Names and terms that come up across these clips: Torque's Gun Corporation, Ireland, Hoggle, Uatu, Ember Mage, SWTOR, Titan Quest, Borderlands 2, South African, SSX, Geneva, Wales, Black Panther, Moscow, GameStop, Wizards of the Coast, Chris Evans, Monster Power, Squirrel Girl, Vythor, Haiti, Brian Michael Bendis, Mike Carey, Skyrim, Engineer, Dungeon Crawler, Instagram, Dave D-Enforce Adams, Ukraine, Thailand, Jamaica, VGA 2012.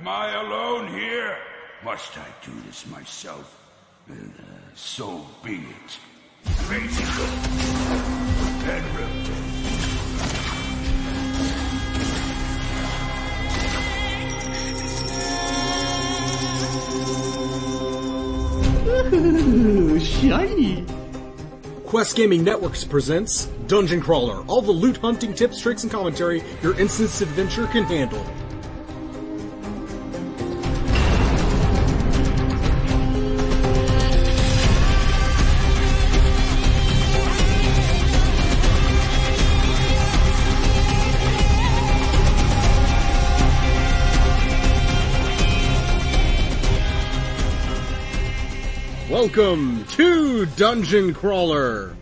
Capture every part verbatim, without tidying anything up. Am I alone here? Must I do this myself? Uh, so be it. Faithful and relentless. Ooh, shiny! Quest Gaming Networks presents Dungeon Crawler, all the loot hunting tips, tricks, and commentary your instance adventure can handle. Welcome to Dungeon Crawler!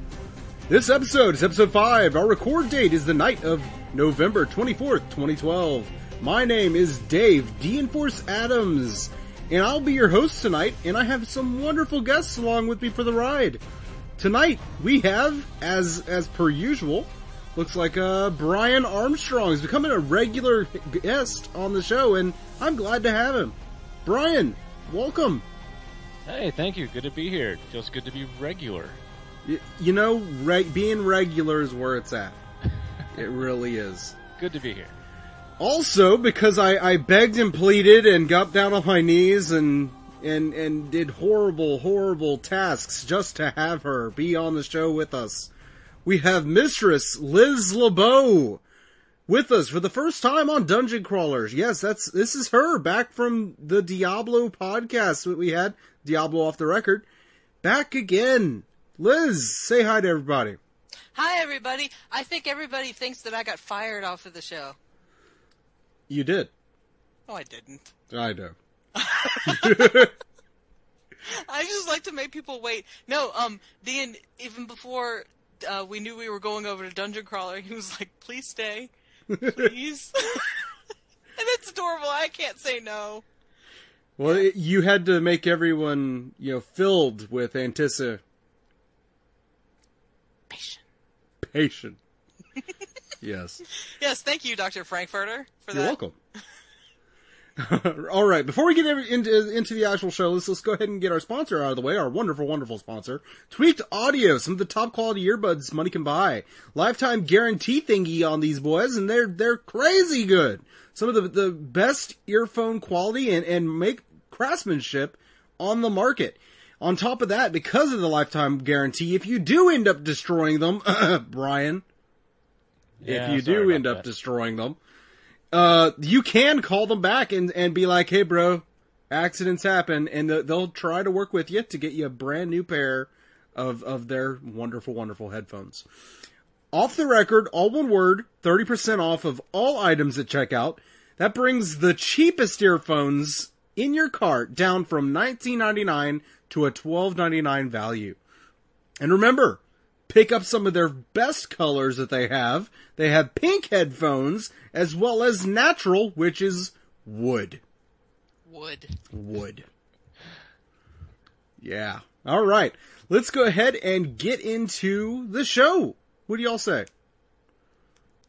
This episode is episode five. Our record date is the night of November twenty-fourth, twenty twelve. My name is Dave D-Enforce Adams, and I'll be your host tonight, and I have some wonderful guests along with me for the ride. Tonight, we have, as as per usual, looks like uh, Brian Armstrong is becoming a regular guest on the show, and I'm glad to have him. Brian, welcome! Hey, thank you. Good to be here. Feels good to be regular. You, you know, reg- being regular is where it's at. It really is. Good to be here. Also, because I, I begged and pleaded and got down on my knees and, and, and did horrible, horrible tasks just to have her be on the show with us, we have Mistress Liz LeBeau with us for the first time on Dungeon Crawlers. Yes, that's this is her, back from the Diablo podcast that we had. Diablo Off the Record, back again. Liz, say hi to everybody. Hi, everybody. I think everybody thinks that I got fired off of the show. You did. No, I didn't. I know. I just like to make people wait. No, um, then even before uh, we knew we were going over to Dungeon Crawler, he was like, please stay. Please. And it's adorable. I can't say no. Well, it, you had to make everyone, you know, filled with anticipation. Patient. Patient. Yes. Yes, thank you, Doctor Frankfurter, for You're that. You're welcome. All right, before we get into, into the actual show, let's, let's go ahead and get our sponsor out of the way, our wonderful, wonderful sponsor, Tweaked Audio, some of the top quality earbuds money can buy. Lifetime guarantee thingy on these boys, and they're they're crazy good. Some of the, the best earphone quality and, and make craftsmanship on the market. On top of that, because of the lifetime guarantee, if you do end up destroying them, Brian, yeah, if you do end up that. destroying them, uh, you can call them back and, and be like, hey, bro, accidents happen, and the, they'll try to work with you to get you a brand new pair of, of their wonderful, wonderful headphones. Off the Record, all one word, thirty percent off of all items at checkout. That brings the cheapest earphones in your cart down from nineteen ninety-nine dollars to a twelve ninety-nine dollars value. And remember, pick up some of their best colors that they have. They have pink headphones as well as natural, which is wood. Wood. Wood. Yeah. All right. Let's go ahead and get into the show. What do y'all say?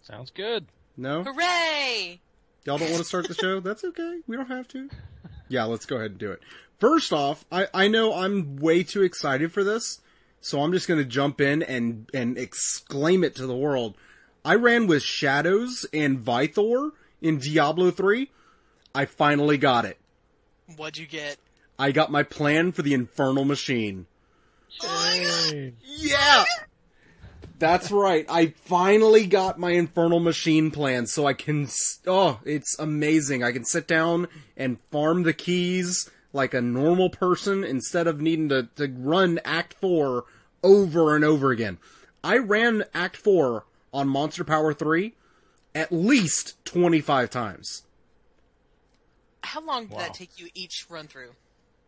Sounds good. No? Hooray! Y'all don't want to start the show? That's okay. We don't have to. Yeah, let's go ahead and do it. First off, I, I know I'm way too excited for this, so I'm just going to jump in and, and exclaim it to the world. I ran with Shadows and Vythor in Diablo three. I finally got it. What'd you get? I got my plan for the Infernal Machine. Oh my God. Yeah! That's right. I finally got my Infernal Machine plan, so I can... Oh, it's amazing. I can sit down and farm the keys like a normal person instead of needing to, to run Act four over and over again. I ran Act four on Monster Power three at least twenty-five times. How long did wow. that take you each run-through?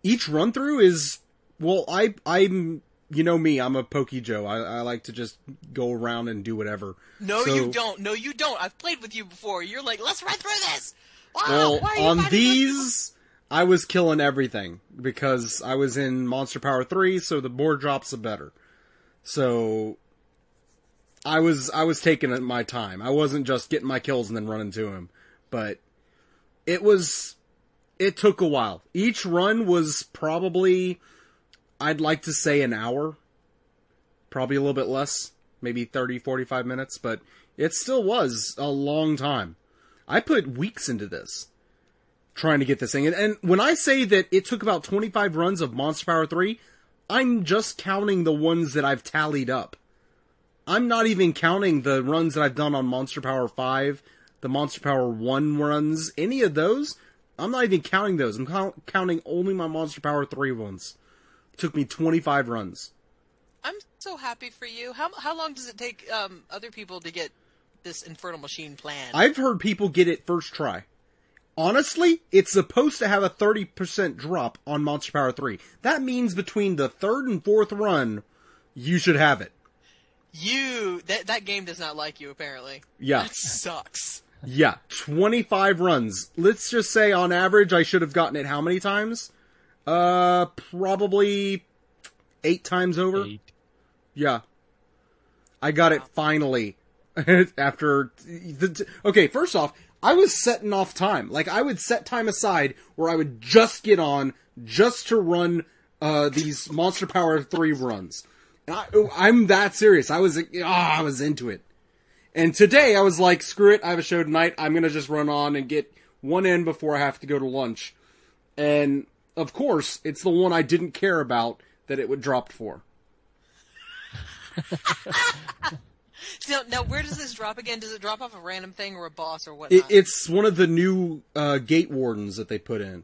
Each run-through is... Well, I I'm... You know me, I'm a Pokey Joe. I, I like to just go around and do whatever. No, so, you don't. No, you don't. I've played with you before. You're like, let's run through this! Wow, well, why are you on these, I was killing everything. Because I was in Monster Power three, so the more drops, the better. So, I was I was taking my time. I wasn't just getting my kills and then running to him. But, it was... it took a while. Each run was probably, I'd like to say an hour. Probably a little bit less. Maybe thirty, forty-five minutes. But it still was a long time. I put weeks into this. Trying to get this thing. And, and when I say that it took about twenty-five runs of Monster Power three, I'm just counting the ones that I've tallied up. I'm not even counting the runs that I've done on Monster Power five, the Monster Power one runs, any of those. I'm not even counting those. I'm count- counting only my Monster Power three ones. It took me twenty-five runs. I'm so happy for you. How how long does it take um, other people to get this Infernal Machine plan? I've heard people get it first try. Honestly, it's supposed to have a thirty percent drop on Monster Power three. That means between the third and fourth run, you should have it. You, that that game does not like you, apparently. Yeah. That sucks. Yeah, twenty-five runs. Let's just say, on average, I should have gotten it how many times? Uh, probably eight times over. Eight. Yeah. I got wow. it finally. After... The t- okay, first off, I was setting off time. Like, I would set time aside where I would just get on, just to run uh, these Monster Power three runs. And I, I'm that serious. I was oh, I was into it. And today, I was like, screw it, I have a show tonight, I'm gonna just run on and get one in before I have to go to lunch. And, of course, it's the one I didn't care about that it would drop for. Now, now, where does this drop again? Does it drop off a random thing or a boss or whatnot? It, it's one of the new uh, Gate Wardens that they put in.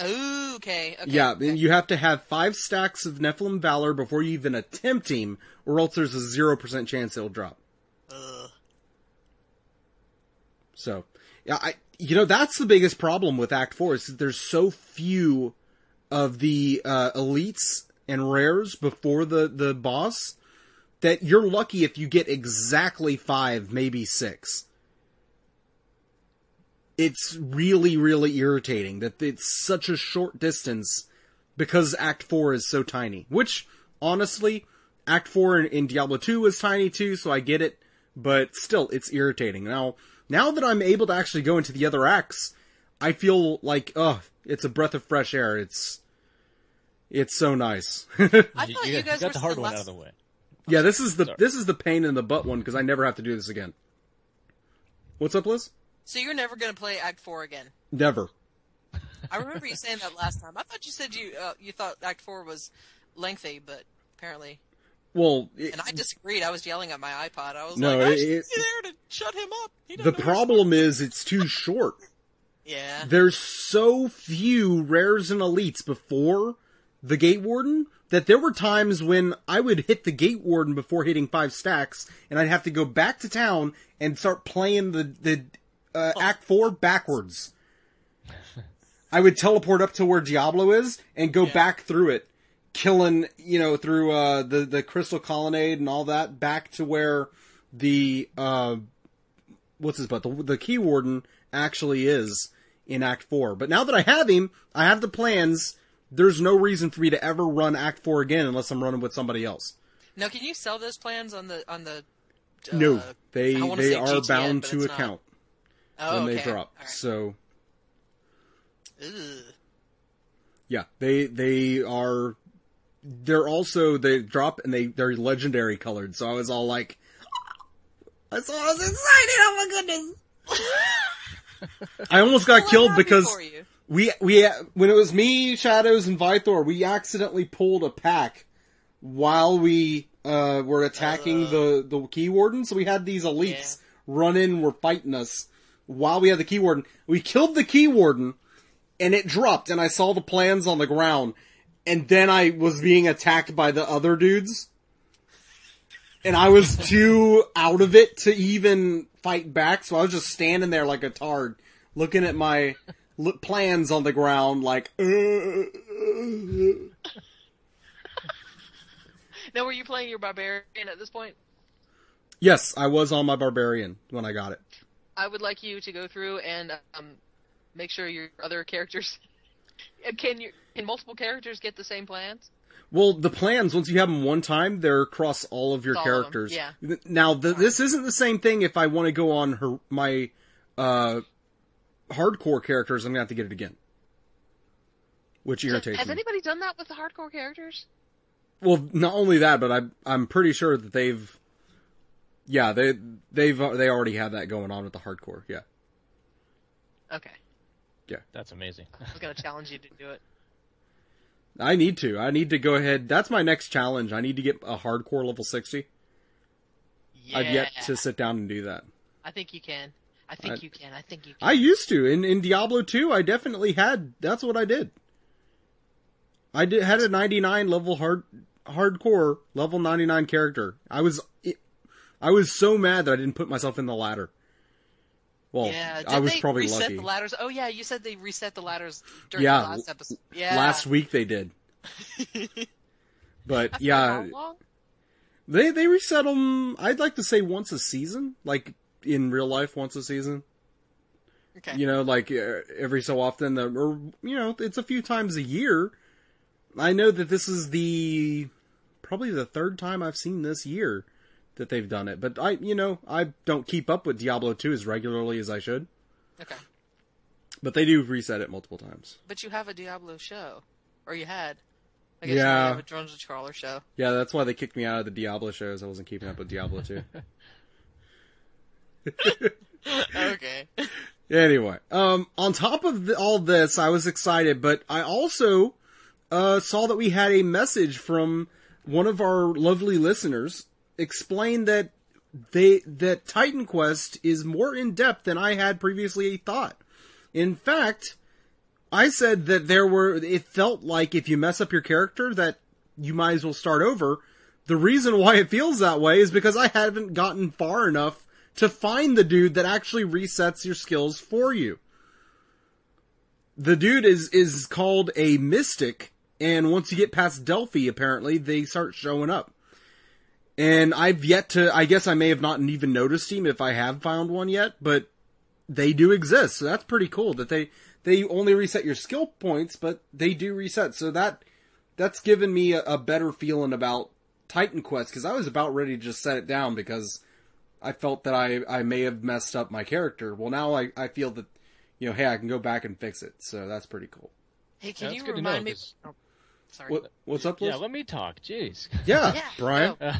Oh, okay. okay yeah, okay. You have to have five stacks of Nephalem Valor before you even attempt him, or else there's a zero percent chance it'll drop. Ugh. So, yeah, I you know, that's the biggest problem with Act four, is that there's so few of the uh, elites and rares before the, the boss... that you're lucky if you get exactly five, maybe six. It's really, really irritating that it's such a short distance because Act four is so tiny. Which, honestly, Act four in, in Diablo two was tiny too, so I get it. But still, it's irritating. Now, now that I'm able to actually go into the other acts, I feel like, oh, it's a breath of fresh air. It's, it's so nice. I thought you, you guys you got were the hard one out of the way. Yeah, this is the Sorry. this is the pain in the butt one, because I never have to do this again. What's up, Liz? So you're never going to play Act four again? Never. I remember you saying that last time. I thought you said you uh, you thought Act four was lengthy, but apparently... Well... It, and I disagreed. I was yelling at my iPod. I was no, like, I should it, be there to shut him up. The problem is it's too short. Yeah. There's so few rares and elites before the Gate Warden... that there were times when I would hit the Gate Warden before hitting five stacks, and I'd have to go back to town and start playing the, the uh, oh. Act four backwards. I would teleport up to where Diablo is and go yeah. back through it, killing, you know, through uh, the, the Crystal Colonnade and all that, back to where the, uh, what's his butt, the, the Key Warden actually is in Act four. But now that I have him, I have the plans... There's no reason for me to ever run Act four again unless I'm running with somebody else. Now, can you sell those plans on the on the? Uh, no, they they are G T N, bound to account not... oh, when okay. they drop. Right. So, Ugh. yeah, they they are. They're also they drop and they they're legendary colored. So I was all like, I saw I was excited. Oh my goodness! I almost got well, killed because. We, we, when it was me, Shadows, and Vythor, we accidentally pulled a pack while we, uh, were attacking uh, the, the Key Warden. So we had these elites yeah. run in, were fighting us while we had the Key Warden. We killed the Key Warden and it dropped and I saw the plans on the ground. And then I was being attacked by the other dudes and I was too out of it to even fight back. So I was just standing there like a tard looking at my... Look, plans on the ground, like. Uh, uh. Now, were you playing your barbarian at this point? Yes, I was on my barbarian when I got it. I would like you to go through and um, make sure your other characters. Can you can multiple characters get the same plans? Well, the plans, once you have them one time, they're across all of your all characters. Of yeah. Now, the, this isn't the same thing. If I want to go on her my. Uh, hardcore characters, I'm gonna have to get it again. which irritates me. Has anybody done that with the hardcore characters? Well, not only that, but I, I'm pretty sure that they've, yeah, they they've they already have that going on with the hardcore. Yeah. Okay. Yeah. That's amazing. I was gonna challenge you to do it. I need to. I need to go ahead. That's my next challenge. I need to get a hardcore level sixty. Yeah. I've yet to sit down and do that. I think you can. I think I, you can. I think you can. I used to. In in Diablo two, I definitely had. That's what I did. I did had a ninety-nine level hard hardcore level ninety-nine character. I was it, I was so mad that I didn't put myself in the ladder. Well, yeah. I was probably reset lucky. The ladders? Oh yeah, you said they reset the ladders during yeah, the last episode. Yeah. Last week they did. But After yeah. How long? They they reset them, I'd like to say once a season, like in real life once a season. Okay. You know, like every so often the, or you know, it's a few times a year. I know that this is the probably the third time I've seen this year that they've done it, but I, you know, I don't keep up with Diablo two as regularly as I should. Okay. But they do reset it multiple times. But you have a Diablo show, or you had. I guess yeah. You have a Dungeon Crawler show. Yeah, that's why they kicked me out of the Diablo shows. I wasn't keeping up with Diablo two. Okay. Anyway, um, on top of the, all this, I was excited, but I also uh, saw that we had a message from one of our lovely listeners explain that they that Titan Quest is more in depth than I had previously thought. In fact, I said that there were. It felt like if you mess up your character, that you might as well start over. The reason why it feels that way is because I haven't gotten far enough to find the dude that actually resets your skills for you. The dude is, is called a mystic, and once you get past Delphi, apparently, they start showing up. And I've yet to, I guess I may have not even noticed him if I have found one yet, but they do exist, so that's pretty cool that they, they only reset your skill points, but they do reset, so that, that's given me a, a better feeling about Titan Quest, because I was about ready to just set it down, because I felt that I, I may have messed up my character. Well, now I, I feel that, you know, hey, I can go back and fix it. So that's pretty cool. Hey, can yeah, you remind know, me? Oh, sorry. What, what's up, Liz? Yeah, let me talk. Jeez. Yeah, yeah Brian. No, uh,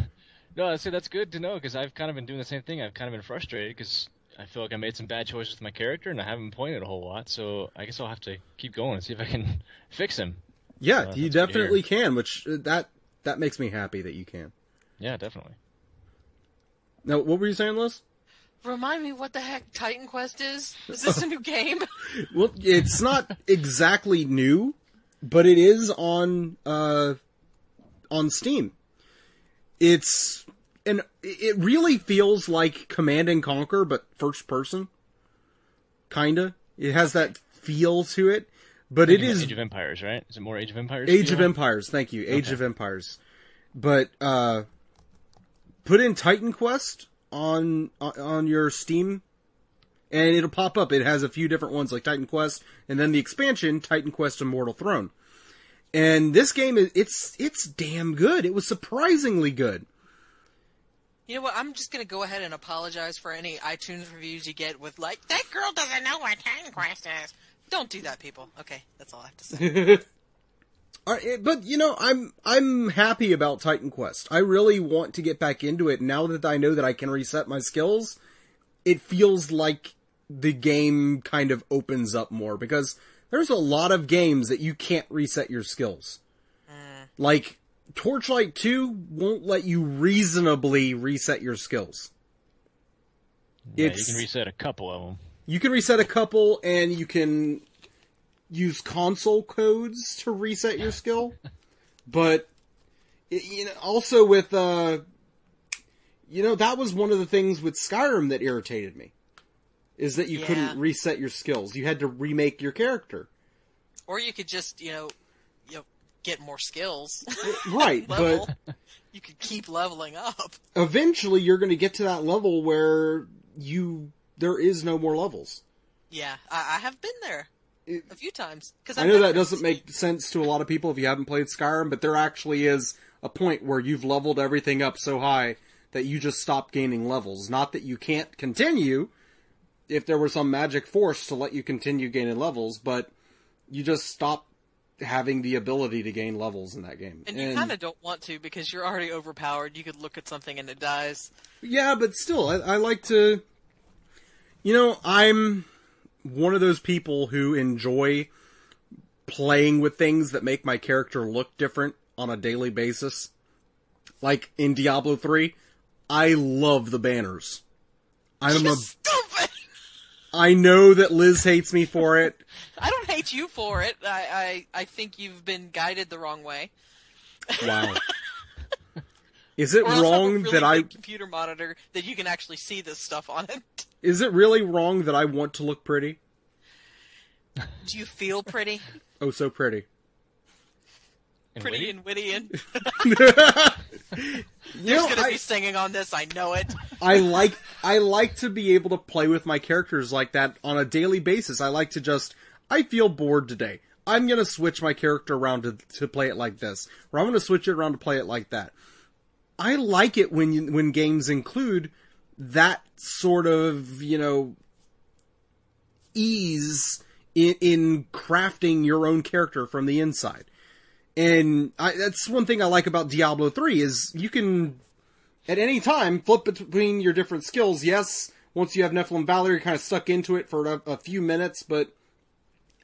no I say that's good to know because I've kind of been doing the same thing. I've kind of been frustrated because I feel like I made some bad choices with my character and I haven't pointed a whole lot. So I guess I'll have to keep going and see if I can fix him. Yeah, uh, you definitely can, which that that makes me happy that you can. Yeah, definitely. Now, what were you saying, Liz? Remind me what the heck Titan Quest is? Is this a new game? Well, it's not exactly new, but it is on uh, on Steam. It's and it really feels like Command and Conquer, but first person. Kinda, it has that feel to it, but it is Age of Empires, right? Is it more Age of Empires? Age of Empires, thank you, Age of Empires. But uh, put in Titan Quest on on your Steam, and it'll pop up. It has a few different ones like Titan Quest, and then the expansion Titan Quest: Immortal Throne. And this game is it's it's damn good. It was surprisingly good. You know what? I'm just gonna go ahead and apologize for any iTunes reviews you get with like that girl doesn't know what Titan Quest is. Don't do that, people. Okay, that's all I have to say. All right, but you know, I'm I'm happy about Titan Quest. I really want to get back into it now that I know that I can reset my skills. It feels like the game kind of opens up more because there's a lot of games that you can't reset your skills. Mm. Like Torchlight two won't let you reasonably reset your skills. Yeah, it's, you can reset a couple of them. You can reset a couple, and you can use console codes to reset your skill, but you know, also with, uh, you know, that was one of the things with Skyrim that irritated me, is that you yeah. couldn't reset your skills. You had to remake your character. Or you could just, you know, you know get more skills. Right, but you could keep leveling up. Eventually you're going to get to that level where you, there is no more levels. Yeah, I, I have been there. It, a few times. Cause I know that doesn't make sense to a lot of people if you haven't played Skyrim, but there actually is a point where you've leveled everything up so high that you just stop gaining levels. Not that you can't continue if there were some magic force to let you continue gaining levels, but you just stop having the ability to gain levels in that game. And you kind of don't want to, because you're already overpowered. You could look at something and it dies. Yeah, but still, I, I like to... You know, I'm one of those people who enjoy playing with things that make my character look different on a daily basis. Like in Diablo three, I love the banners. I'm a... stupid! I know that Liz hates me for it. I don't hate you for it. I, I, I think you've been guided the wrong way. Wow. Is it wrong really that I... computer monitor that you can actually see this stuff on it. Is it really wrong that I want to look pretty? Do you feel pretty? Oh, so pretty. And pretty witty? And witty and... There's you know, gonna I, be singing on this, I know it. I like I like to be able to play with my characters like that on a daily basis. I like to just, I feel bored today. I'm gonna switch my character around to, to play it like this. Or I'm gonna switch it around to play it like that. I like it when you, when games include that sort of, you know, ease in, in crafting your own character from the inside. And I, that's one thing I like about Diablo three is you can, at any time, flip between your different skills. Yes, once you have Nephalem Valor, you're kind of stuck into it for a, a few minutes, but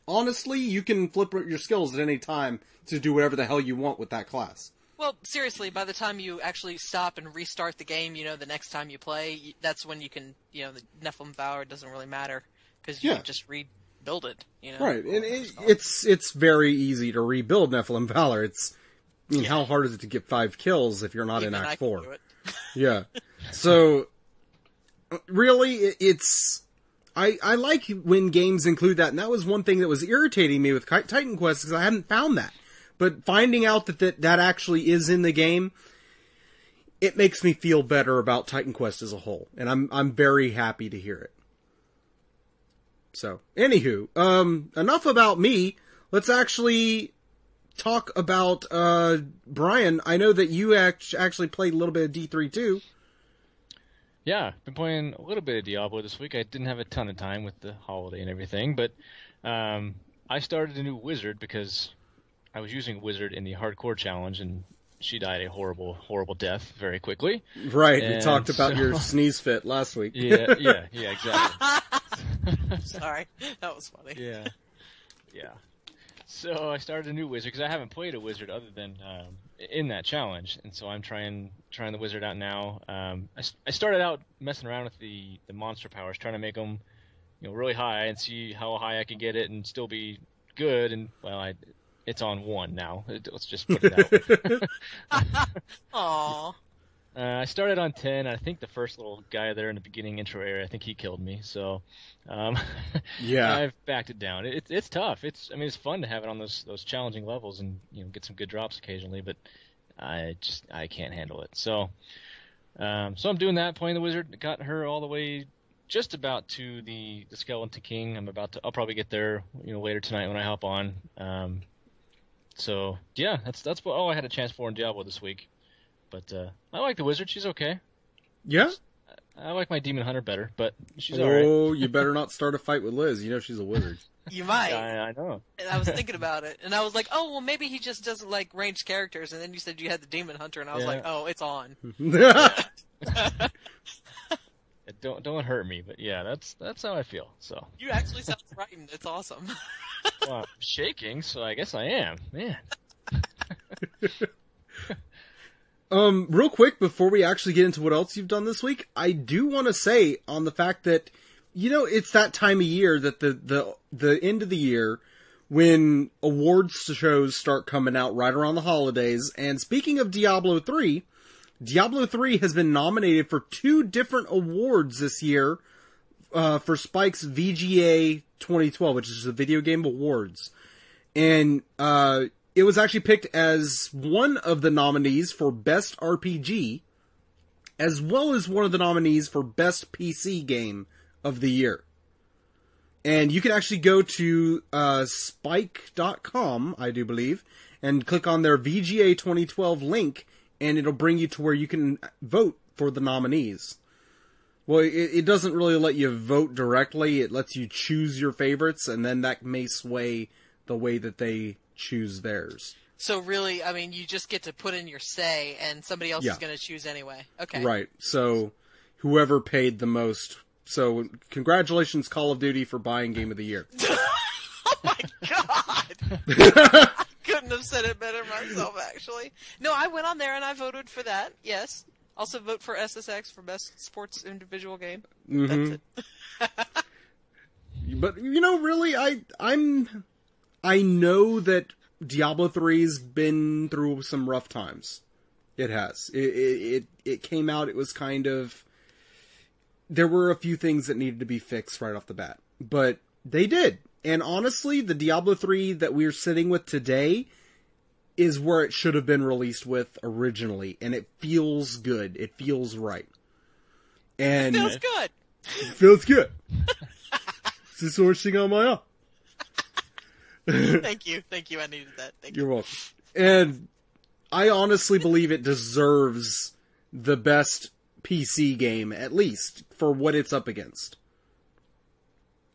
honestly, you can flip your skills at any time to do whatever the hell you want with that class. Well, seriously, by the time you actually stop and restart the game, you know, the next time you play, that's when you can, you know, the Nephalem Valor doesn't really matter, because you yeah. can just read... build it, you know. Right, and it, it's it's very easy to rebuild Nephalem Valor. It's I mean, yeah. how hard is it to get five kills if you're not Even in Act I Four? Can do it. Yeah, so really, it, it's I I like when games include that, and that was one thing that was irritating me with Titan Quest because I hadn't found that, but finding out that that, that actually is in the game, it makes me feel better about Titan Quest as a whole, and I'm I'm very happy to hear it. So, anywho, um, enough about me. Let's actually talk about, uh, Brian. I know that you act actually played a little bit of D three, too. Yeah, been playing a little bit of Diablo this week. I didn't have a ton of time with the holiday and everything, but um, I started a new wizard because I was using wizard in the hardcore challenge, and she died a horrible, horrible death very quickly. Right, and we talked about so... your sneeze fit last week. Yeah, yeah, yeah, exactly. Sorry, that was funny. Yeah, yeah. So I started a new wizard because I haven't played a wizard other than um, in that challenge, and so I'm trying trying the wizard out now. Um, I, I started out messing around with the the monster powers, trying to make them, you know, really high and see how high I can get it and still be good. And well, I it's on one now. Let's just put it out. Aww. Uh, I started on ten. I think the first little guy there in the beginning intro area, I think he killed me. So, um, yeah, I've backed it down. It's it's tough. It's I mean it's fun to have it on those those challenging levels and you know get some good drops occasionally, but I just I can't handle it. So, um, so I'm doing that, playing the wizard. Got her all the way just about to the, the Skeleton King. I'm about to. I'll probably get there you know later tonight when I hop on. Um, so yeah, that's that's all I had a chance for in Diablo this week. But uh, I like the wizard. She's okay. Yeah? I like my demon hunter better, but she's oh, all right. Oh, you better not start a fight with Liz. You know she's a wizard. You might. I, I know. And I was thinking about it, and I was like, oh, well, maybe he just doesn't like ranged characters. And then you said you had the demon hunter, and I was yeah. like, oh, it's on. don't don't hurt me, but yeah, that's that's how I feel. So you actually sound frightened. It's awesome. Well, I'm shaking, so I guess I am. Man. Um, real quick, before we actually get into what else you've done this week, I do want to say on the fact that, you know, it's that time of year that the, the, the end of the year when awards shows start coming out right around the holidays. And speaking of Diablo three, Diablo three has been nominated for two different awards this year, uh, for Spike's V G A twenty twelve, which is the Video Game Awards. And, uh, it was actually picked as one of the nominees for Best R P G, as well as one of the nominees for Best P C Game of the Year. And you can actually go to uh, spike dot com, I do believe, and click on their V G A twenty twelve link, and it'll bring you to where you can vote for the nominees. Well, it, it doesn't really let you vote directly. It lets you choose your favorites, and then that may sway the way that they choose theirs. So really, I mean, you just get to put in your say, and somebody else yeah. is going to choose anyway. Okay. Right. So whoever paid the most. So congratulations, Call of Duty, for buying Game of the Year. Oh my God! Couldn't have said it better myself, actually. No, I went on there and I voted for that. Yes. Also vote for S S X for best sports individual game. Mm-hmm. That's it. But, you know, really, I, I'm, I know that Diablo three's been through some rough times. It has. It, it, it came out, it was kind of, there were a few things that needed to be fixed right off the bat. But they did. And honestly, the Diablo three that we're sitting with today is where it should have been released with originally. And it feels good. It feels right. And it feels good. It feels good. This orange thing on my arm. Thank you. Thank you. I needed that. Thank You're you. welcome. And I honestly believe it deserves the best P C game, at least, for what it's up against.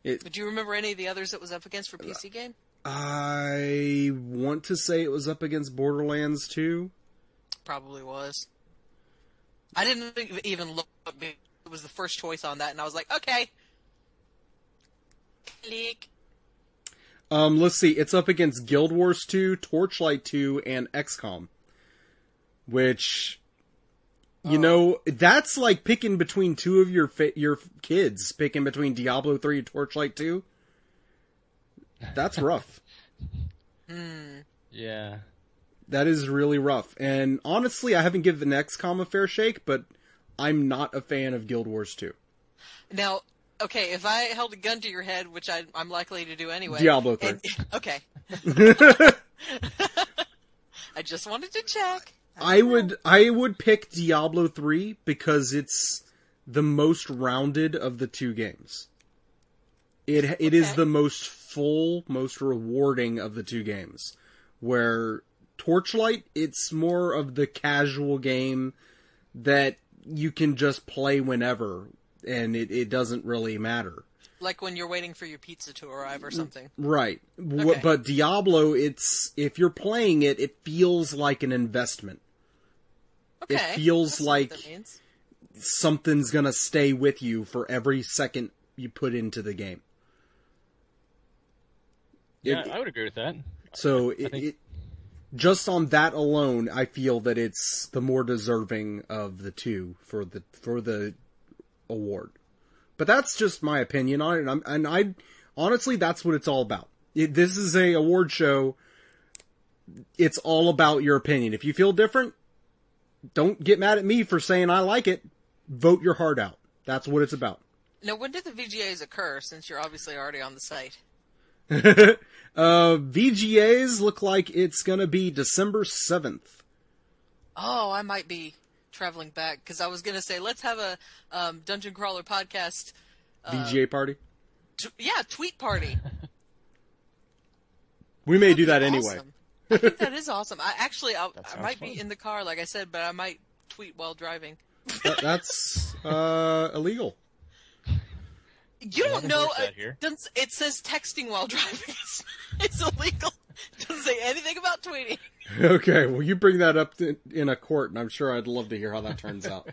It, do you remember any of the others it was up against for P C game? I want to say it was up against Borderlands two. Probably was. I didn't even look. It was the first choice on that, and I was like, okay. League. Um, let's see. It's up against Guild Wars two, Torchlight two, and X COM. Which, you oh. know, that's like picking between two of your fi- your kids. Picking between Diablo three and Torchlight two. That's rough. mm. Yeah. That is really rough. And honestly, I haven't given X COM a fair shake, but I'm not a fan of Guild Wars two. Now... Okay, if I held a gun to your head, which I, I'm likely to do anyway... Diablo three. And, okay. I just wanted to check. I, I would know. I would pick Diablo three because it's the most rounded of the two games. It It okay. is the most full, most rewarding of the two games. Where Torchlight, it's more of the casual game that you can just play whenever... And it, it doesn't really matter. Like when you're waiting for your pizza to arrive or something. Right. Okay. But Diablo, it's if you're playing it, it feels like an investment. Okay. It feels That's like something's going to stay with you for every second you put into the game. Yeah, it, I would agree with that. So I, it, I think... it, just on that alone, I feel that it's the more deserving of the two for the for the... award. But that's just my opinion on it, and, I'm, and I honestly, that's what it's all about. It, this is a award show. It's all about your opinion. If you feel different, don't get mad at me for saying I like it. Vote your heart out. That's what it's about. Now, when did the V G As occur, since you're obviously already on the site? uh, V G As look like it's gonna be December seventh. Oh, I might be... traveling back, because I was going to say, let's have a um, Dungeon Crawler podcast... Uh, V G A party? T- yeah, tweet party. We may That'd do that awesome. anyway. I think that is awesome. I Actually, I, I might fun. be in the car, like I said, but I might tweet while driving. that, that's uh, illegal. You don't know... Uh, it says texting while driving. It's illegal. It doesn't say anything about tweeting. Okay, well, you bring that up to, in a court, and I'm sure I'd love to hear how that turns out.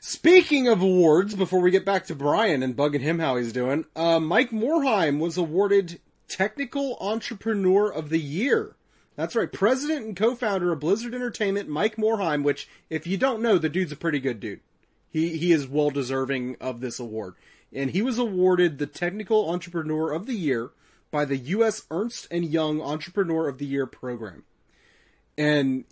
Speaking of awards, before we get back to Brian and bugging him how he's doing, uh, Mike Morhaime was awarded Technical Entrepreneur of the Year. That's right, president and co-founder of Blizzard Entertainment, Mike Morhaime, which, if you don't know, the dude's a pretty good dude. He, he is well-deserving of this award. And he was awarded the Technical Entrepreneur of the Year by the U S Ernst and Young Entrepreneur of the Year program. And,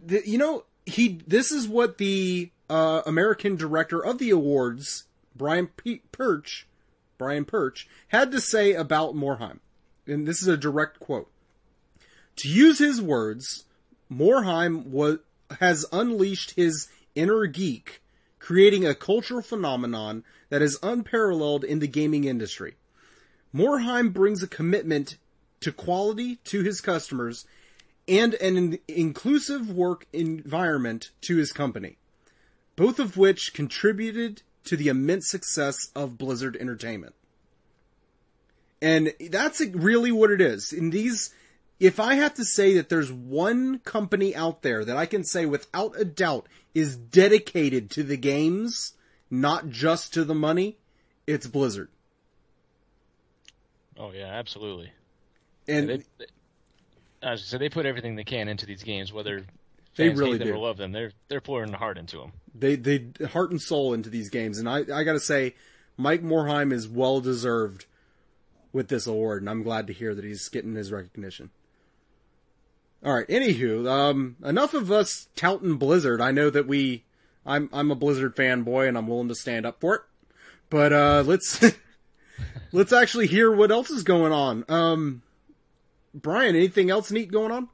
the, you know, he this is what the uh, American director of the awards, Brian P- Perch, Brian Perch, had to say about Morhaime. And this is a direct quote. To use his words, Morhaime was, has unleashed his inner geek, creating a cultural phenomenon that is unparalleled in the gaming industry. Morhaime brings a commitment to quality to his customers and an inclusive work environment to his company, both of which contributed to the immense success of Blizzard Entertainment. And that's really what it is. In these if I have to say that there's one company out there that I can say without a doubt is dedicated to the games, not just to the money, it's Blizzard. Oh, yeah, absolutely. And yeah, they, they, uh, so they put everything they can into these games, whether they really do or love them. They're they're pouring the heart into them. They they heart and soul into these games, and I I gotta say, Mike Morhaime is well deserved with this award, and I'm glad to hear that he's getting his recognition. All right, anywho, um, enough of us touting Blizzard. I know that we, I'm I'm a Blizzard fanboy, and I'm willing to stand up for it. But uh, let's let's actually hear what else is going on. Um, Brian, anything else neat going on?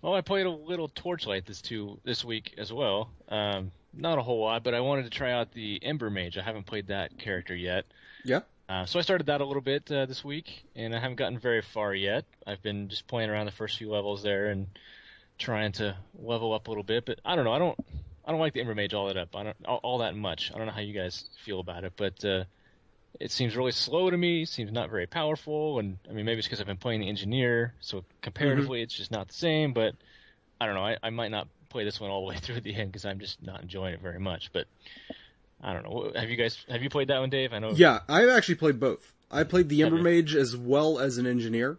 Well, I played a little Torchlight this two this week as well. Um, not a whole lot, but I wanted to try out the Ember Mage. I haven't played that character yet. Yeah. Uh, so I started that a little bit uh, this week, and I haven't gotten very far yet. I've been just playing around the first few levels there and trying to level up a little bit. But I don't know. I don't. I don't like the Ember Mage all that up. I don't all, all that much. I don't know how you guys feel about it, but uh, it seems really slow to me. It seems not very powerful, and I mean maybe it's because I've been playing the Engineer, so comparatively mm-hmm. it's just not the same. But I don't know. I, I might not play this one all the way through at the end because I'm just not enjoying it very much. But I don't know. Have you guys have you played that one, Dave? I know. Yeah, I've actually played both. I played the Ember Mage as well as an Engineer,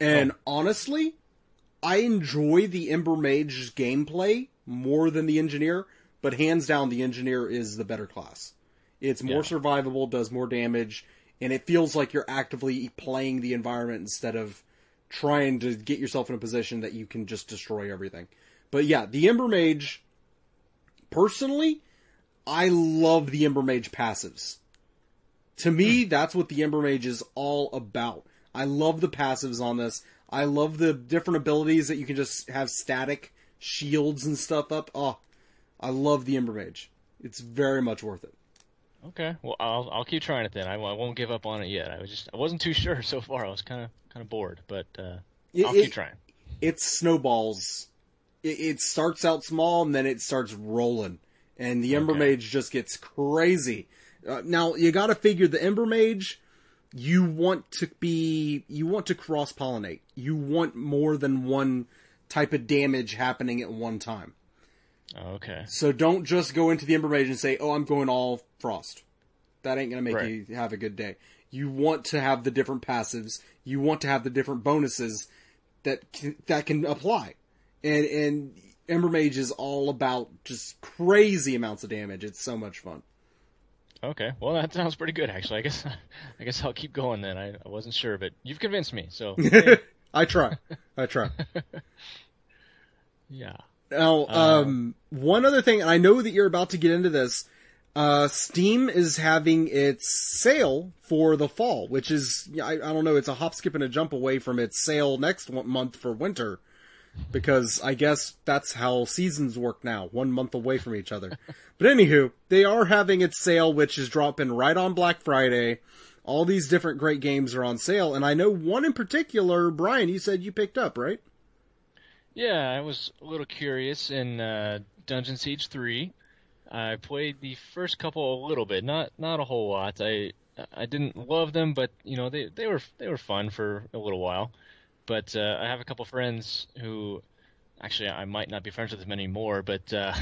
and oh. honestly, I enjoy the Ember Mage's gameplay more than the Engineer, but hands down, the Engineer is the better class. It's more yeah. survivable, does more damage, and it feels like you're actively playing the environment instead of trying to get yourself in a position that you can just destroy everything. But yeah, the Ember Mage, personally, I love the Ember Mage passives. To me, that's what the Ember Mage is all about. I love the passives on this. I love the different abilities that you can just have static shields and stuff up. Oh, I love the Ember Mage. It's very much worth it. Okay, well, I'll I'll keep trying it then. I, I won't give up on it yet. I was just I wasn't too sure so far. I was kind of kind of bored, but uh, it, I'll it, keep trying. It snowballs. It, it starts out small and then it starts rolling, and the Ember okay. Mage just gets crazy. Uh, now you got to figure the Ember Mage. You want to be you want to cross pollinate. You want more than one type of damage happening at one time. Okay. So don't just go into the Ember Mage and say, oh, I'm going all frost. That ain't going to make right. you have a good day. You want to have the different passives. You want to have the different bonuses that can, that can apply. And, and Ember Mage is all about just crazy amounts of damage. It's so much fun. Okay. Well, that sounds pretty good, actually. I guess, I guess I'll keep going then. I, I wasn't sure, but you've convinced me, so. Hey. I try. I try. Yeah. Now, um, uh, one other thing, and I know that you're about to get into this, uh, Steam is having its sale for the fall, which is, I, I don't know, it's a hop, skip, and a jump away from its sale next one, month for winter, because I guess that's how seasons work now, one month away from each other. But anywho, they are having its sale, which is dropping right on Black Friday. All these different great games are on sale, and I know one in particular, Brian, you said you picked up, right? Yeah, I was a little curious in uh, Dungeon Siege three. I played the first couple a little bit, not not a whole lot. I I didn't love them, but you know they they were they were fun for a little while. But uh, I have a couple friends who, actually, I might not be friends with them anymore. But uh,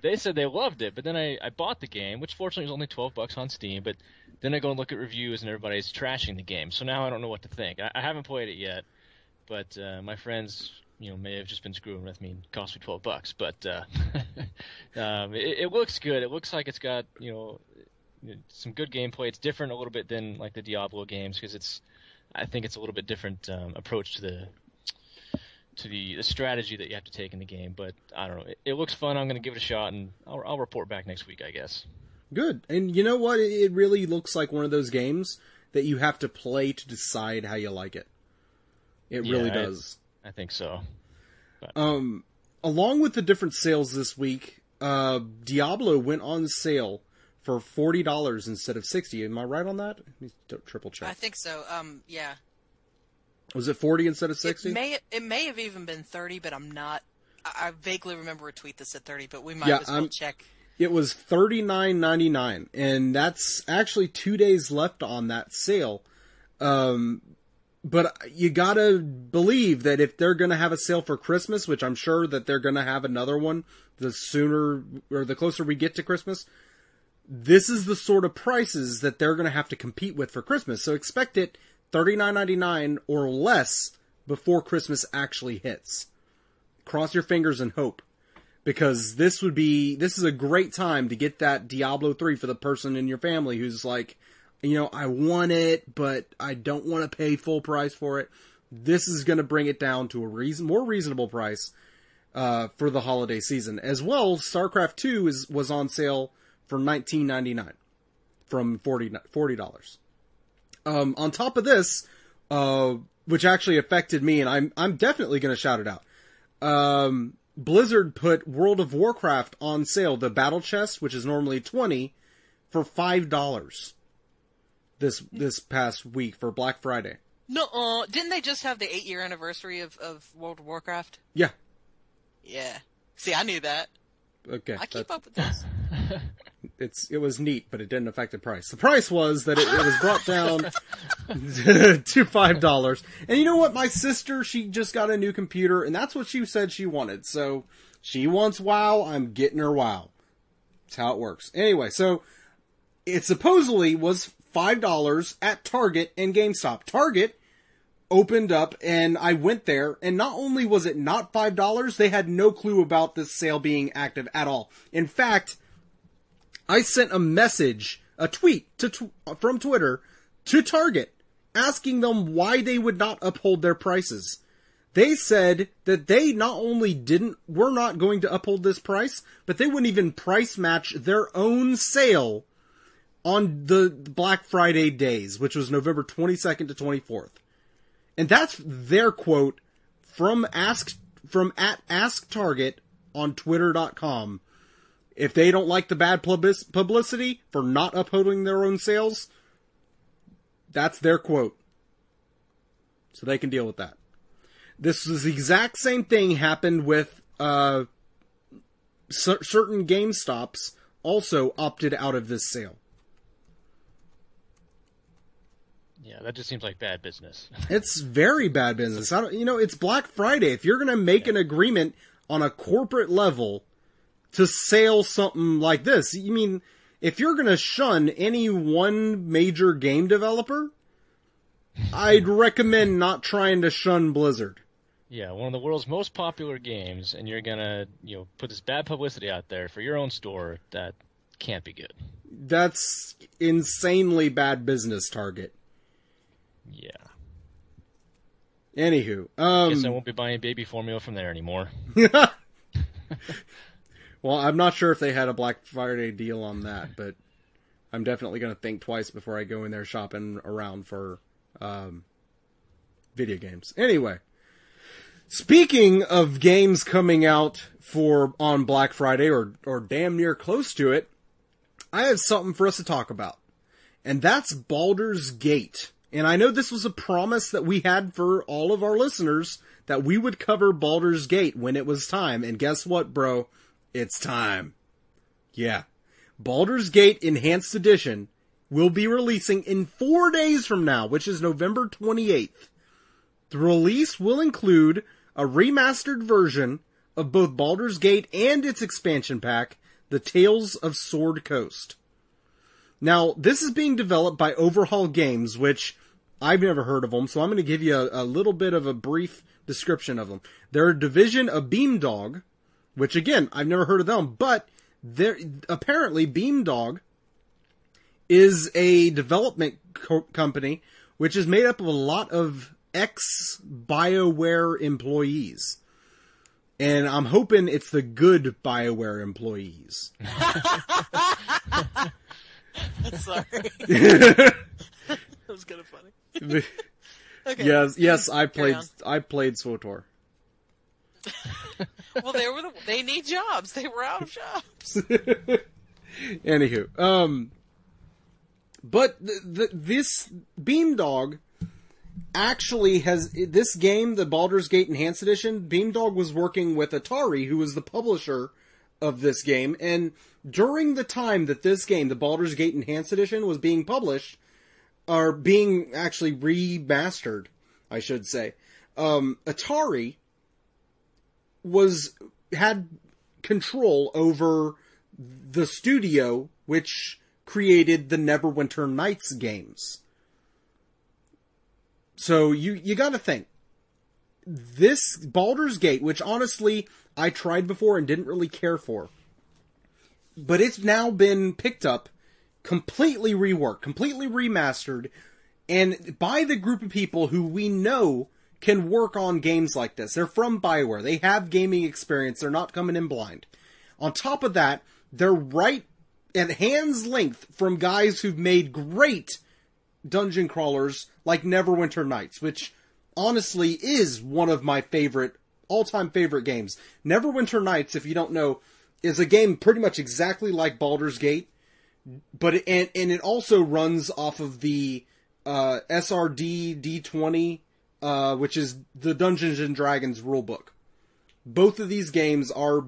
they said they loved it. But then I, I bought the game, which fortunately was only twelve bucks on Steam. But then I go and look at reviews, and everybody's trashing the game. So now I don't know what to think. I, I haven't played it yet, but uh, my friends, you know, may have just been screwing with me and cost me twelve bucks, but uh, um, it, it looks good. It looks like it's got, you know, some good gameplay. It's different a little bit than like the Diablo games because it's, I think it's a little bit different um, approach to the to the, the strategy that you have to take in the game. But I don't know. It, it looks fun. I'm going to give it a shot, and I'll, I'll report back next week, I guess. Good, and you know what? It really looks like one of those games that you have to play to decide how you like it. It yeah, really does. I think so. But. Um, along with the different sales this week, uh, Diablo went on sale for forty dollars instead of sixty dollars. Am I right on that? Let me triple check. I think so. Um, yeah. Was it forty dollars instead of sixty dollars? It may, it may have even been thirty dollars, but I'm not. I, I vaguely remember a tweet that said thirty dollars, but we might yeah, as well I'm, check. It was thirty-nine ninety-nine, and that's actually two days left on that sale. Um, But you gotta believe that if they're gonna have a sale for Christmas, which I'm sure that they're gonna have another one the sooner or the closer we get to Christmas, this is the sort of prices that they're gonna have to compete with for Christmas. So expect it thirty-nine ninety-nine or less before Christmas actually hits. Cross your fingers and hope, because this would be this is a great time to get that Diablo three for the person in your family who's like, you know, I want it, but I don't want to pay full price for it. This is going to bring it down to a reason, more reasonable price uh, for the holiday season. As well, StarCraft two is, was on sale for nineteen ninety-nine from forty dollars. Um, on top of this, uh, which actually affected me, and I'm, I'm definitely going to shout it out, um, Blizzard put World of Warcraft on sale, the Battle Chest, which is normally twenty dollars, for five dollars. This this past week for Black Friday. No, uh, didn't they just have the eight year anniversary of, of World of Warcraft? Yeah, yeah. See, I knew that. Okay, I keep up with this. It's it was neat, but it didn't affect the price. The price was that it, it was brought down to five dollars. And you know what? My sister, she just got a new computer, and that's what she said she wanted. So she wants WoW. I'm getting her WoW. That's how it works. Anyway, so it supposedly was five dollars at Target and GameStop. Target opened up and I went there, and not only was it not five dollars, they had no clue about this sale being active at all. In fact, I sent a message, a tweet to tw- from Twitter to Target asking them why they would not uphold their prices. They said that they not only didn't, were not going to uphold this price, but they wouldn't even price match their own sale on the Black Friday days, which was November twenty-second to twenty-fourth. And that's their quote from Ask from at Ask Target on Twitter dot com. If they don't like the bad publicity for not upholding their own sales, that's their quote. So they can deal with that. This is the exact same thing happened with uh, cer- certain GameStops also opted out of this sale. Yeah, that just seems like bad business. It's very bad business. I don't, you know, it's Black Friday. If you're going to make yeah. an agreement on a corporate level to sell something like this, you I mean, if you're going to shun any one major game developer, I'd recommend not trying to shun Blizzard. Yeah, one of the world's most popular games, and you're going to, you know, put this bad publicity out there for your own store. That can't be good. That's insanely bad business, Target. Yeah. Anywho, um, guess I won't be buying baby formula from there anymore. Well, I'm not sure if they had a Black Friday deal on that, but I'm definitely going to think twice before I go in there shopping around for um, video games. Anyway, speaking of games coming out for on Black Friday or or damn near close to it, I have something for us to talk about, and that's Baldur's Gate. And I know this was a promise that we had for all of our listeners that we would cover Baldur's Gate when it was time. And guess what, bro? It's time. Yeah. Baldur's Gate Enhanced Edition will be releasing in four days from now, which is November twenty-eighth. The release will include a remastered version of both Baldur's Gate and its expansion pack, The Tales of Sword Coast. Now, this is being developed by Overhaul Games, which I've never heard of them, so I'm going to give you a, a little bit of a brief description of them. They're a division of Beamdog, which, again, I've never heard of them, but apparently Beamdog is a development co- company which is made up of a lot of ex-BioWare employees. And I'm hoping it's the good BioWare employees. Sorry. That was kind of funny. Okay. Yes, yes, I played I played S W TOR. Well, they were the, they need jobs. They were out of jobs. Anywho, um but the, the, this Beamdog actually has this game, the Baldur's Gate Enhanced Edition. Beamdog was working with Atari, who was the publisher of this game, and during the time that this game, the Baldur's Gate Enhanced Edition, was being published, or being actually remastered, I should say. Um, Atari was had control over the studio which created the Neverwinter Nights games. So you you got to think. This Baldur's Gate, which honestly I tried before and didn't really care for, but it's now been picked up, completely reworked, completely remastered, and by the group of people who we know can work on games like this. They're from BioWare. They have gaming experience. They're not coming in blind. On top of that, they're right at hand's length from guys who've made great dungeon crawlers like Neverwinter Nights, which honestly is one of my favorite, all-time favorite games. Neverwinter Nights, if you don't know, is a game pretty much exactly like Baldur's Gate, but it, and, and it also runs off of the uh, S R D D twenty, uh, which is the Dungeons and Dragons rulebook. Both of these games are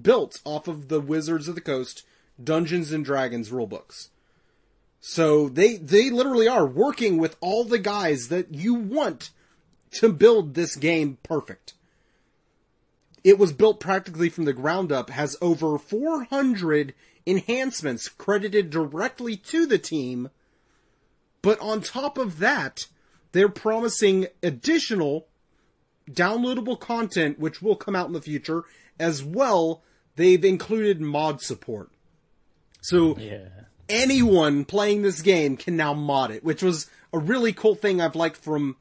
built off of the Wizards of the Coast Dungeons and Dragons rulebooks. So they they literally are working with all the guys that you want to build this game perfect. It was built practically from the ground up, has over four hundred enhancements credited directly to the team. But on top of that, they're promising additional downloadable content, which will come out in the future. As well, they've included mod support. So yeah. Anyone playing this game can now mod it, which was a really cool thing I've liked from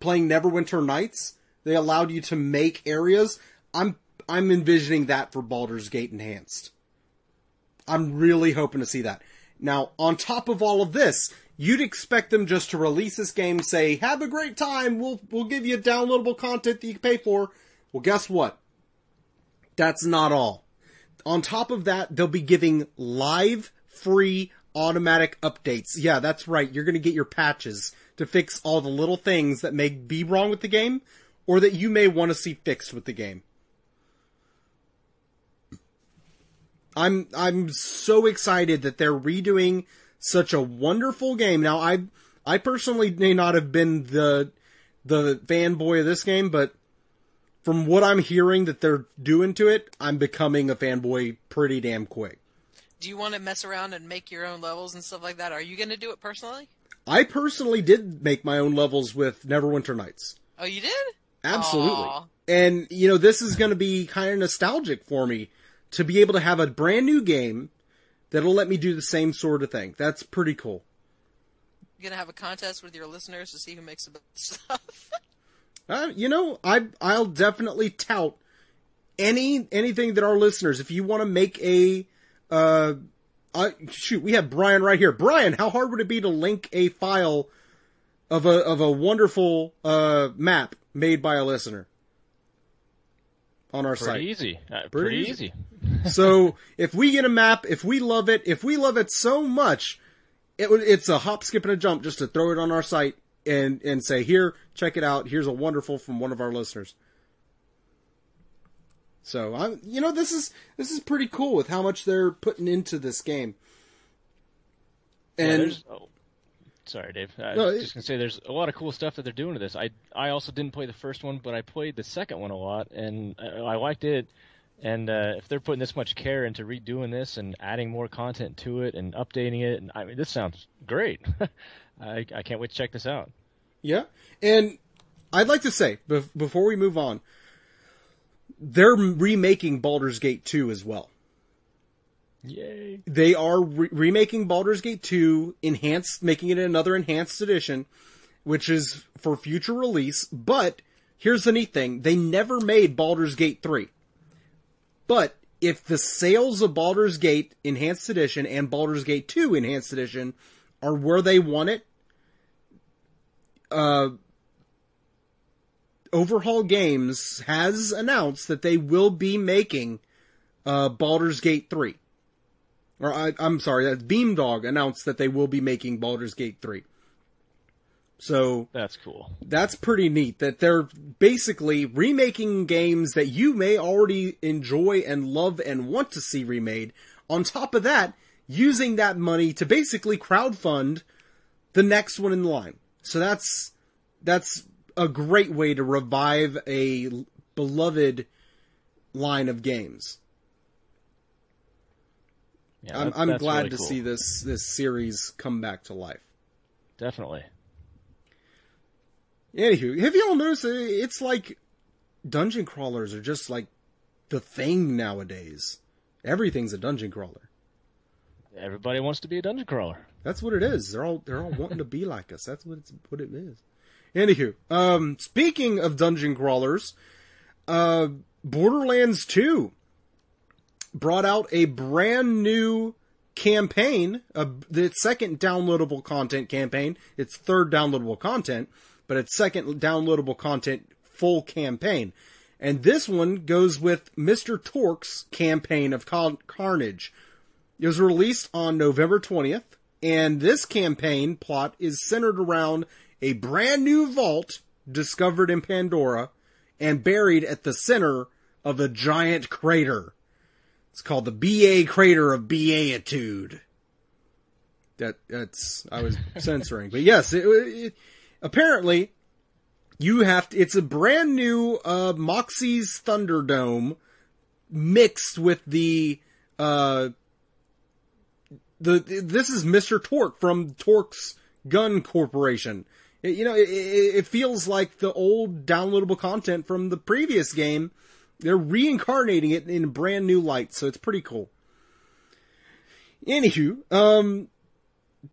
playing Neverwinter Nights. They allowed you to make areas. I'm I'm envisioning that for Baldur's Gate Enhanced. I'm really hoping to see that. Now, on top of all of this, you'd expect them just to release this game, say, have a great time, we'll we'll give you downloadable content that you can pay for. Well, guess what? That's not all. On top of that, they'll be giving live free automatic updates. Yeah, that's right. You're going to get your patches to fix all the little things that may be wrong with the game or that you may want to see fixed with the game. I'm I'm so excited that they're redoing such a wonderful game. Now, I I personally may not have been the the fanboy of this game, but from what I'm hearing that they're doing to it, I'm becoming a fanboy pretty damn quick. Do you want to mess around and make your own levels and stuff like that? Are you going to do it personally? I personally did make my own levels with Neverwinter Nights. Oh, you did? Absolutely. Aww. And, you know, this is going to be kind of nostalgic for me to be able to have a brand new game that'll let me do the same sort of thing. That's pretty cool. You're going to have a contest with your listeners to see who makes the best stuff? uh, you know, I, I'll definitely tout any anything that our listeners, if you want to make a... Uh, I, shoot, we have Brian right here. Brian, how hard would it be to link a file of a of a wonderful uh, map made by a listener on our pretty site? Easy. Uh, pretty easy. Pretty easy. So if we get a map, if we love it, if we love it so much, it it's a hop, skip, and a jump just to throw it on our site and, and say, here, check it out. Here's a wonderful from one of our listeners. So I, you know, this is this is pretty cool with how much they're putting into this game. And yeah, oh, sorry, Dave. I no, was it, just gonna say there's a lot of cool stuff that they're doing to this. I I also didn't play the first one, but I played the second one a lot, and I, I liked it. And uh, if they're putting this much care into redoing this and adding more content to it and updating it, and I mean, this sounds great. I I can't wait to check this out. Yeah, and I'd like to say be- before we move on. They're remaking Baldur's Gate two as well. Yay. They are re- remaking Baldur's Gate two, enhanced, making it another enhanced edition, which is for future release. But here's the neat thing. They never made Baldur's Gate three. But if the sales of Baldur's Gate Enhanced Edition and Baldur's Gate two Enhanced Edition are where they want it, uh... Overhaul Games has announced that they will be making uh, Baldur's Gate three. Or I, I'm sorry, that Beamdog announced that they will be making Baldur's Gate three. So that's cool. That's pretty neat that they're basically remaking games that you may already enjoy and love and want to see remade. On top of that, using that money to basically crowdfund the next one in line. So that's that's a great way to revive a beloved line of games. Yeah, that's, I'm, I'm that's glad really to cool. see this, this series come back to life. Definitely. Anywho, have you all noticed it's like dungeon crawlers are just like the thing nowadays. Everything's a dungeon crawler. Everybody wants to be a dungeon crawler. That's what it is. They're all they're all wanting to be like us. That's what it's what it is. Anywho, um, speaking of dungeon crawlers, uh, Borderlands two brought out a brand new campaign, uh, the second downloadable content campaign. It's third downloadable content, but it's second downloadable content full campaign. And this one goes with Mister Torque's campaign of Carnage. It was released on November twentieth, and this campaign plot is centered around a brand new vault discovered in Pandora and buried at the center of a giant crater. It's called the B A Crater of Beatitude. That, that's, I was censoring, but yes, it, it, apparently you have to, it's a brand new, uh, Moxie's Thunderdome mixed with the, uh, The, this is Mister Torque from Torque's Gun Corporation. It, you know, it, it feels like the old downloadable content from the previous game. They're reincarnating it in a brand new light, so it's pretty cool. Anywho, um,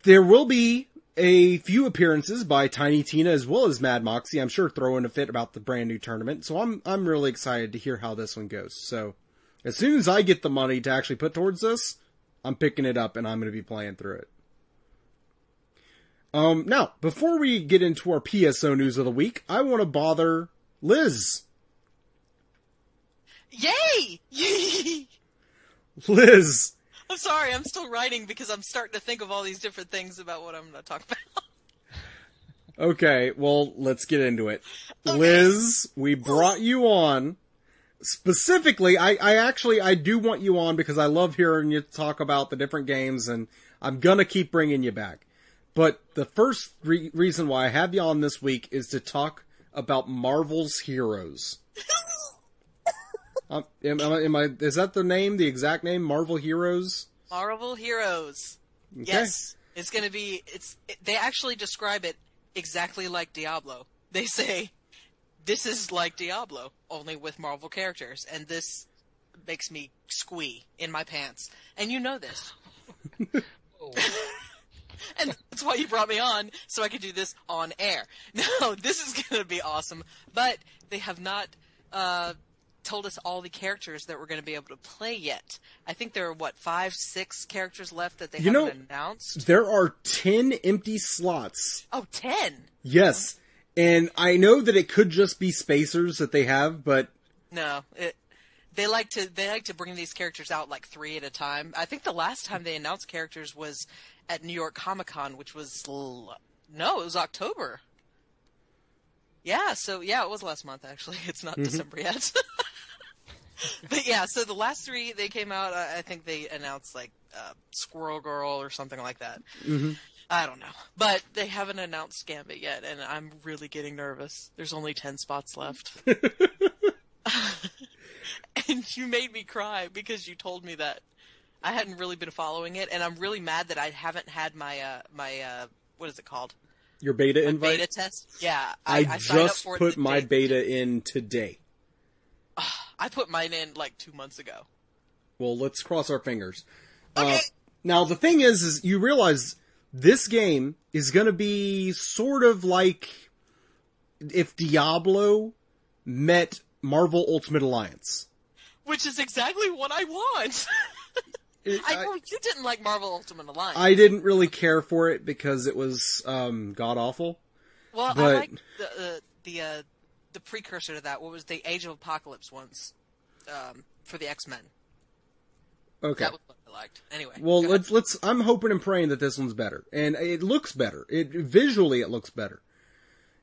there will be a few appearances by Tiny Tina as well as Mad Moxie. I'm sure throwing a fit about the brand new tournament, so I'm I'm really excited to hear how this one goes. So, as soon as I get the money to actually put towards this, I'm picking it up and I'm going to be playing through it. Um, now, before we get into our P S O news of the week, I want to bother Liz. Yay! Liz. I'm sorry, I'm still writing because I'm starting to think of all these different things about what I'm going to talk about. Okay, well, let's get into it. Okay. Liz, we brought you on. Specifically, I, I actually, I do want you on because I love hearing you talk about the different games and I'm going to keep bringing you back. But the first re- reason why I have you on this week is to talk about Marvel's Heroes. um, am, am, I, am I, is that the name, the exact name, Marvel Heroes? Marvel Heroes. Okay. Yes. It's going to be, it's, it, they actually describe it exactly like Diablo. They say, this is like Diablo, only with Marvel characters, and this makes me squee in my pants. And you know this. Oh. And that's why you brought me on, so I could do this on air. No, this is going to be awesome. But they have not uh, told us all the characters that we're going to be able to play yet. I think there are, what, five, six characters left that they you haven't know, announced? There are ten empty slots. Oh, ten? Yes. And I know that it could just be spacers that they have, but no, it, they like to they like to bring these characters out like three at a time. I think the last time they announced characters was at New York Comic Con, which was l- no, it was October. Yeah, so yeah, it was last month actually. It's not mm-hmm. December yet. But yeah, so the last three they came out. I think they announced like uh, Squirrel Girl or something like that. Mm-hmm. I don't know. But they haven't announced Gambit yet, and I'm really getting nervous. There's only ten spots left. And you made me cry because you told me that. I hadn't really been following it, and I'm really mad that I haven't had my, uh, my uh, what is it called? Your beta my invite? Beta test? Yeah. I, I, I signed just up for put my beta in today. Uh, I put mine in like two months ago. Well, let's cross our fingers. Okay. Uh, now, the thing is, is you realize this game is going to be sort of like if Diablo met Marvel Ultimate Alliance. Which is exactly what I want. it, I know I, you didn't like Marvel Ultimate Alliance. I didn't really care for it because it was um, god-awful. Well, but I liked the, uh, the, uh, the precursor to that. What was the Age of Apocalypse ones um, for the X-Men? Okay. That was what I liked. Anyway. Well, let's, let's, I'm hoping and praying that this one's better. And it looks better. It, visually, it looks better.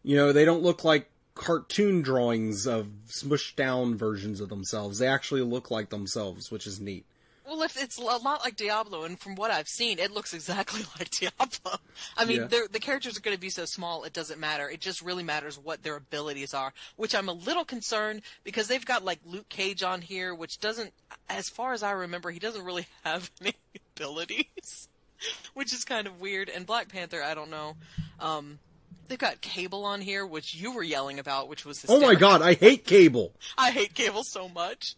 You know, they don't look like cartoon drawings of smushed down versions of themselves. They actually look like themselves, which is neat. Well, if it's a lot like Diablo, and from what I've seen, it looks exactly like Diablo. I mean, yeah. the characters are going to be so small, it doesn't matter. It just really matters what their abilities are, which I'm a little concerned because they've got, like, Luke Cage on here, which doesn't, as far as I remember, he doesn't really have any abilities, which is kind of weird. And Black Panther, I don't know. Um... They've got Cable on here, which you were yelling about, which was hysterical. Oh my god, I hate Cable. I hate Cable so much.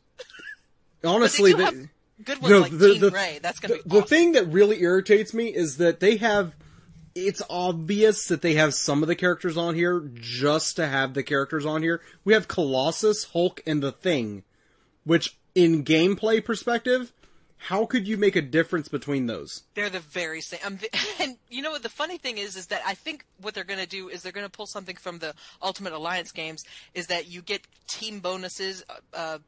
Honestly, but they do the, good ones the, like the, Jean the, Grey. That's gonna the, be awesome. The thing that really irritates me is that they have. It's obvious that they have some of the characters on here just to have the characters on here. We have Colossus, Hulk, and the Thing, which, in gameplay perspective, how could you make a difference between those? They're the very same. Um, and you know what the funny thing is, is that I think what they're going to do is they're going to pull something from the Ultimate Alliance games, is that you get team bonuses uh,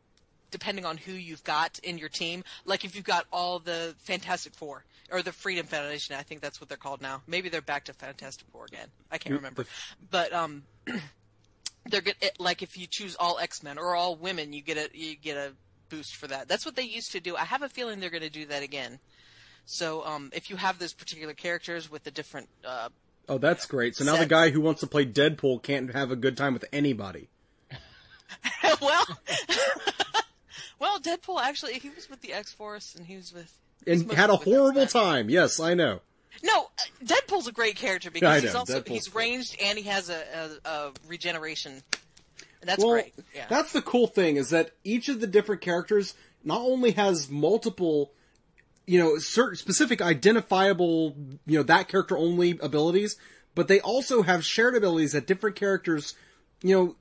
depending on who you've got in your team. Like if you've got all the Fantastic Four, or the Freedom Foundation, I think that's what they're called now. Maybe they're back to Fantastic Four again. I can't remember. But um, they're good, it, like if you choose all X-Men or all women, you get a you get a boost for that. That's what they used to do. I have a feeling they're going to do that again. So um, if you have those particular characters with the different uh, oh, that's great. So sets. Now the guy who wants to play Deadpool can't have a good time with anybody. well, well, Deadpool actually, he was with the X-Force and he was with... He was and had a horrible time. Yes, I know. No, Deadpool's a great character because he's also Deadpool's he's ranged cool. and he has a, a, a regeneration. That's well, great. Yeah. That's the cool thing, is that each of the different characters not only has multiple, you know, certain specific identifiable, you know, that character only abilities, but they also have shared abilities that different characters, you know,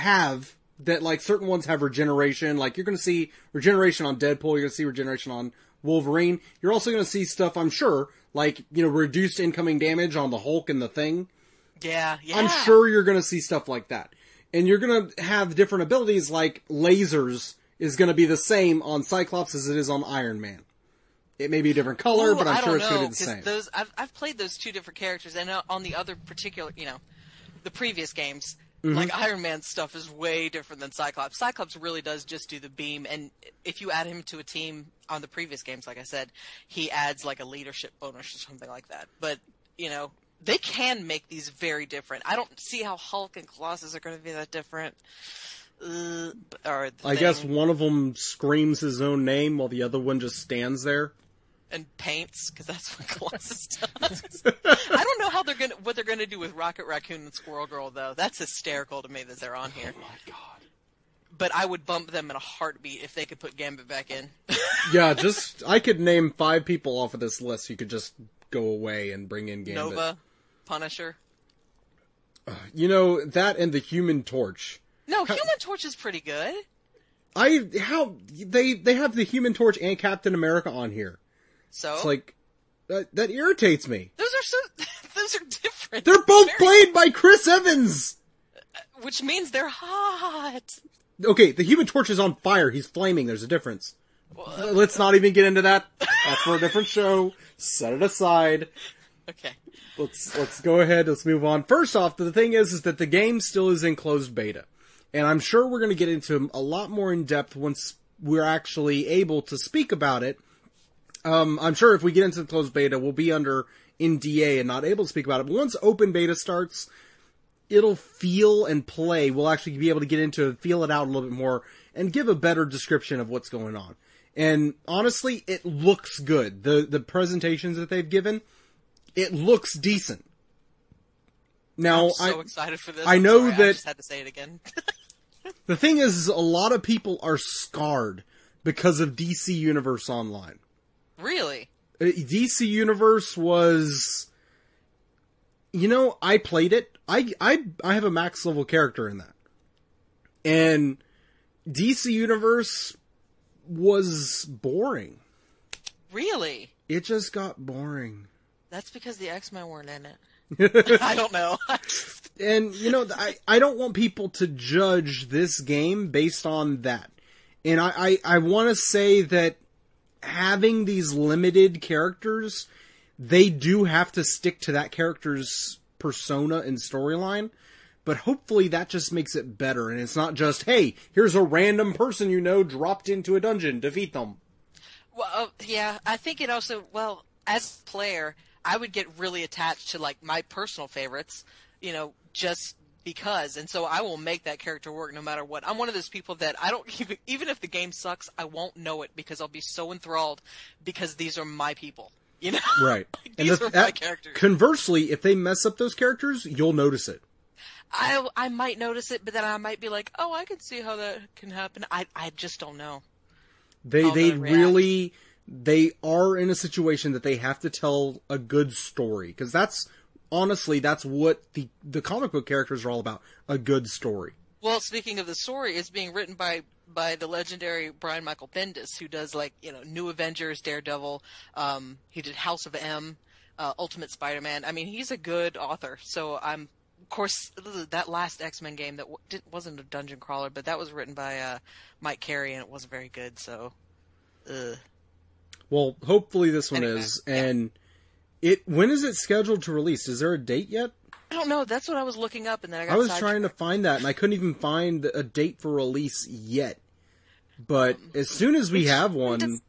have, that like certain ones have regeneration. Like you're going to see regeneration on Deadpool. You're going to see regeneration on Wolverine. You're also going to see stuff, I'm sure, like, you know, reduced incoming damage on the Hulk and the Thing. Yeah. yeah. I'm sure you're going to see stuff like that. And you're going to have different abilities, like lasers is going to be the same on Cyclops as it is on Iron Man. It may be a different color, Ooh, but I'm I sure it's going to be the same. Those, I've, I've played those two different characters, and on the other particular, you know, the previous games, mm-hmm. like Iron Man's stuff is way different than Cyclops. Cyclops really does just do the beam, and if you add him to a team on the previous games, like I said, he adds like a leadership bonus or something like that. But, you know... They can make these very different. I don't see how Hulk and Colossus are going to be that different. Uh, or I guess one of them screams his own name while the other one just stands there and paints, because that's what Colossus does. I don't know how they're going what they're going to do with Rocket Raccoon and Squirrel Girl though. That's hysterical to me that they're on here. Oh my god! But I would bump them in a heartbeat if they could put Gambit back in. yeah, just I could name five people off of this list. You could just go away and bring in Gambit. Nova. Punisher. Uh, you know, that and the Human Torch. No, how, Human Torch is pretty good. I, how, they, they have the Human Torch and Captain America on here. So? It's like, uh, that irritates me. Those are so, those are different. They're both Very... played by Chris Evans! Which means they're hot. Okay, the Human Torch is on fire. He's flaming. There's a difference. What? Let's not even get into that. That's for a different show. Set it aside. Okay. Let's, let's go ahead. Let's move on. First off, the thing is, is that the game still is in closed beta. And I'm sure we're going to get into a lot more in depth once we're actually able to speak about it. Um, I'm sure if we get into the closed beta, we'll be under N D A and not able to speak about it. But once open beta starts, it'll feel and play. We'll actually be able to get into it, feel it out a little bit more, and give a better description of what's going on. And honestly, it looks good. The, the presentations that they've given... It looks decent. Now, I'm so I, excited for this. I I'm know sorry, that I just had to say it again. The thing is, is, a lot of people are scarred because of D C Universe Online. Really? D C Universe was, you know, I played it. I I I have a max level character in that, and D C Universe was boring. Really? It just got boring. That's because the X-Men weren't in it. I don't know. And, you know, I, I don't want people to judge this game based on that. And I, I, I want to say that having these limited characters, they do have to stick to that character's persona and storyline. But hopefully that just makes it better. And it's not just, hey, here's a random person you know dropped into a dungeon. Defeat them. Well, yeah, I think it also, well, as a player, I would get really attached to, like, my personal favorites, you know, just because, and so I will make that character work no matter what. I'm one of those people that I don't, even, even if the game sucks, I won't know it because I'll be so enthralled because these are my people, you know? Right. Like, these and the, are my that, characters. Conversely, if they mess up those characters, you'll notice it. I, I might notice it, but then I might be like, oh, I can see how that can happen. I, I just don't know. They they really, they are in a situation that they have to tell a good story. Because that's, honestly, that's what the, the comic book characters are all about. A good story. Well, speaking of the story, it's being written by, by the legendary Brian Michael Bendis, who does, like, you know, New Avengers, Daredevil. Um, he did House of M, uh, Ultimate Spider-Man. I mean, he's a good author. So I'm, of course, that last X-Men game that wasn't a dungeon crawler, but that was written by uh, Mike Carey, and it wasn't very good, so... Ugh. Well, hopefully this one anyway, is, yeah. and it when is it scheduled to release? Is there a date yet? I don't know. That's what I was looking up, and then I got I was sidetracked. trying to find that, and I couldn't even find a date for release yet. But um, as soon as we have one...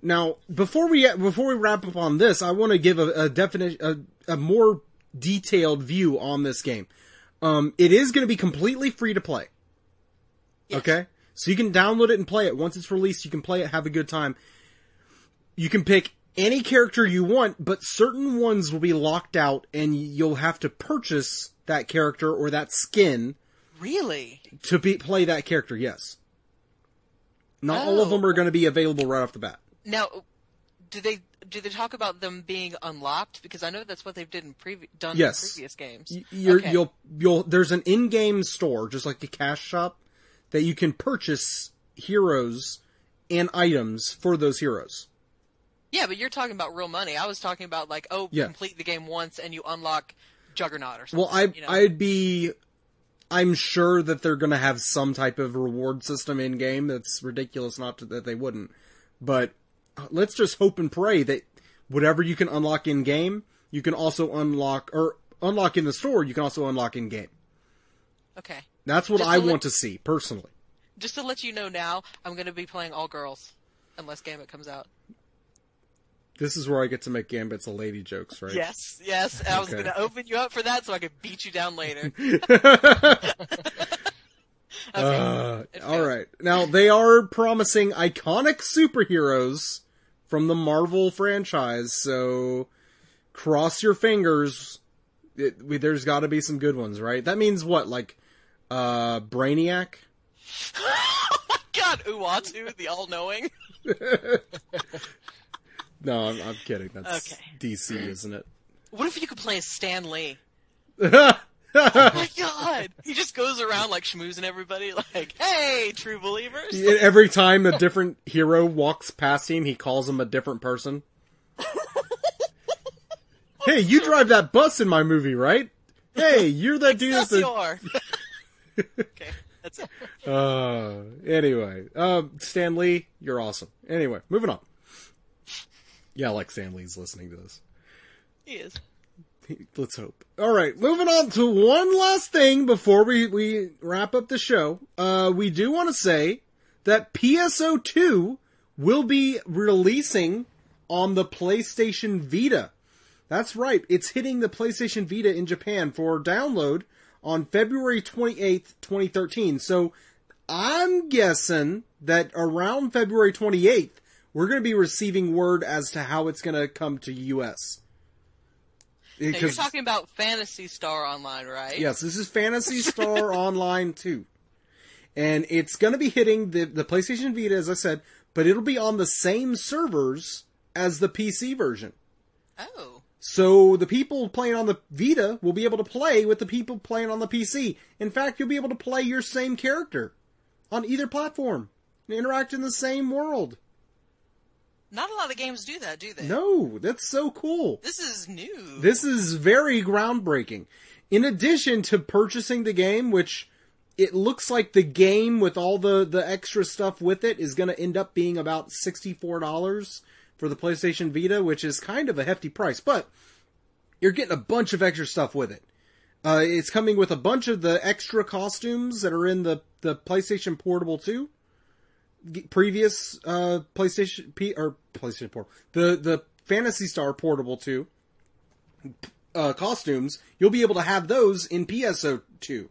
Now, before we before we wrap up on this, I want to give a, a definition, a, a more... detailed view on this game. Um, it is going to be completely free to play. Yes. Okay? So you can download it and play it. Once it's released, you can play it, have a good time. You can pick any character you want, but certain ones will be locked out and you'll have to purchase that character or that skin. Really? To be, play that character, yes. Not oh. all of them are going to be available right off the bat. Now, do they... Do they talk about them being unlocked? Because I know that's what they've did in previ- done yes. in previous games. You're, okay. You'll, you'll, there's an in-game store, just like a cash shop, that you can purchase heroes and items for those heroes. Yeah, but you're talking about real money. I was talking about like, oh, yeah. complete the game once and you unlock Juggernaut or something. Well, I, you know? I'd be... I'm sure that they're going to have some type of reward system in-game. That's ridiculous not to, that they wouldn't. But... Let's just hope and pray that whatever you can unlock in game, you can also unlock or unlock in the store. You can also unlock in game. Okay, that's what just I to want let, to see personally. Just to let you know now, I'm going to be playing all girls unless Gambit comes out. This is where I get to make Gambit's a lady jokes, right? Yes, yes. I was okay. going to open you up for that so I could beat you down later. Okay. Uh, all right. Now they are promising iconic superheroes from the Marvel franchise, so cross your fingers. It, we, there's got to be some good ones, right? That means what, like uh, Brainiac? Oh my God, Uatu, the all-knowing. No, I'm, I'm kidding. That's okay. D C, isn't it? What if you could play Stan Lee? Oh my God! He just goes around like schmoozing everybody, like, "Hey, true believers!" Every time a different hero walks past him, he calls him a different person. Hey, you drive that bus in my movie, right? Hey, you're that dude. That's the... Okay, that's it. Uh, anyway, um, Stan Lee, you're awesome. Anyway, moving on. Yeah, like Stan Lee's listening to this. He is. Let's hope. All right, moving on to one last thing before we, we wrap up the show. Uh, we do want to say that P S O two will be releasing on the PlayStation Vita. That's right. It's hitting the PlayStation Vita in Japan for download on February twenty-eighth, twenty thirteen. So I'm guessing that around February twenty-eighth, we're going to be receiving word as to how it's going to come to U S Now you're talking about Phantasy Star Online, right? Yes, this is Phantasy Star Online two. And it's going to be hitting the, the PlayStation Vita, as I said, but it'll be on the same servers as the P C version. Oh. So the people playing on the Vita will be able to play with the people playing on the P C. In fact, you'll be able to play your same character on either platform and interact in the same world. Not a lot of games do that, do they? No, that's so cool. This is new. This is very groundbreaking. In addition to purchasing the game, which it looks like the game with all the, the extra stuff with it is going to end up being about sixty-four dollars for the PlayStation Vita, which is kind of a hefty price, but you're getting a bunch of extra stuff with it. Uh, it's coming with a bunch of the extra costumes that are in the, the PlayStation Portable two. previous uh, PlayStation P or PlayStation Portable, the the Phantasy Star Portable two uh, costumes, you'll be able to have those in P S O two.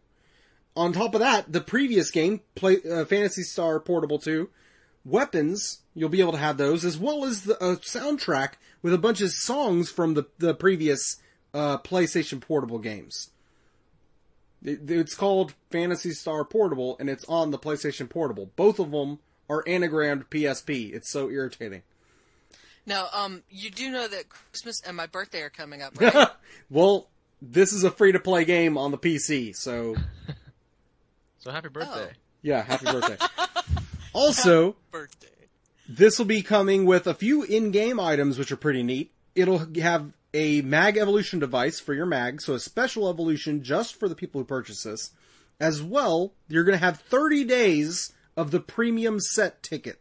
On top of that, the previous game, play, uh, Phantasy Star Portable two, weapons, you'll be able to have those, as well as the uh, soundtrack with a bunch of songs from the, the previous uh, PlayStation Portable games. It, it's called Phantasy Star Portable, and it's on the PlayStation Portable. Both of them are anagrammed P S P. It's so irritating. Now, um, you do know that Christmas and my birthday are coming up, right? Well, this is a free-to-play game on the P C, so... So happy birthday. Oh. Yeah, happy birthday. Also, happy birthday. This will be coming with a few in-game items, which are pretty neat. It'll have a mag evolution device for your mag, so a special evolution just for the people who purchase this. As well, you're going to have thirty days of the premium set ticket.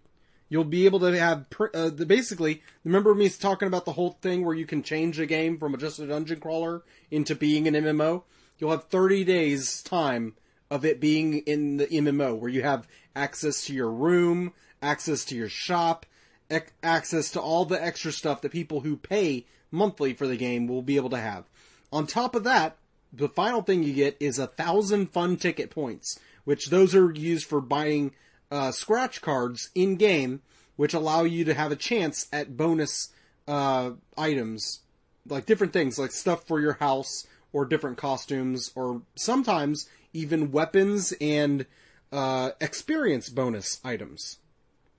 You'll be able to have, pr- uh, the, basically, remember me talking about the whole thing where you can change a game from just a dungeon crawler into being an M M O? You'll have thirty days time of it being in the M M O, where you have access to your room, access to your shop, ec- access to all the extra stuff that people who pay monthly for the game will be able to have. On top of that, the final thing you get is a thousand fun ticket points, which those are used for buying uh, scratch cards in-game, which allow you to have a chance at bonus uh, items, like different things, like stuff for your house, or different costumes, or sometimes even weapons and uh, experience bonus items.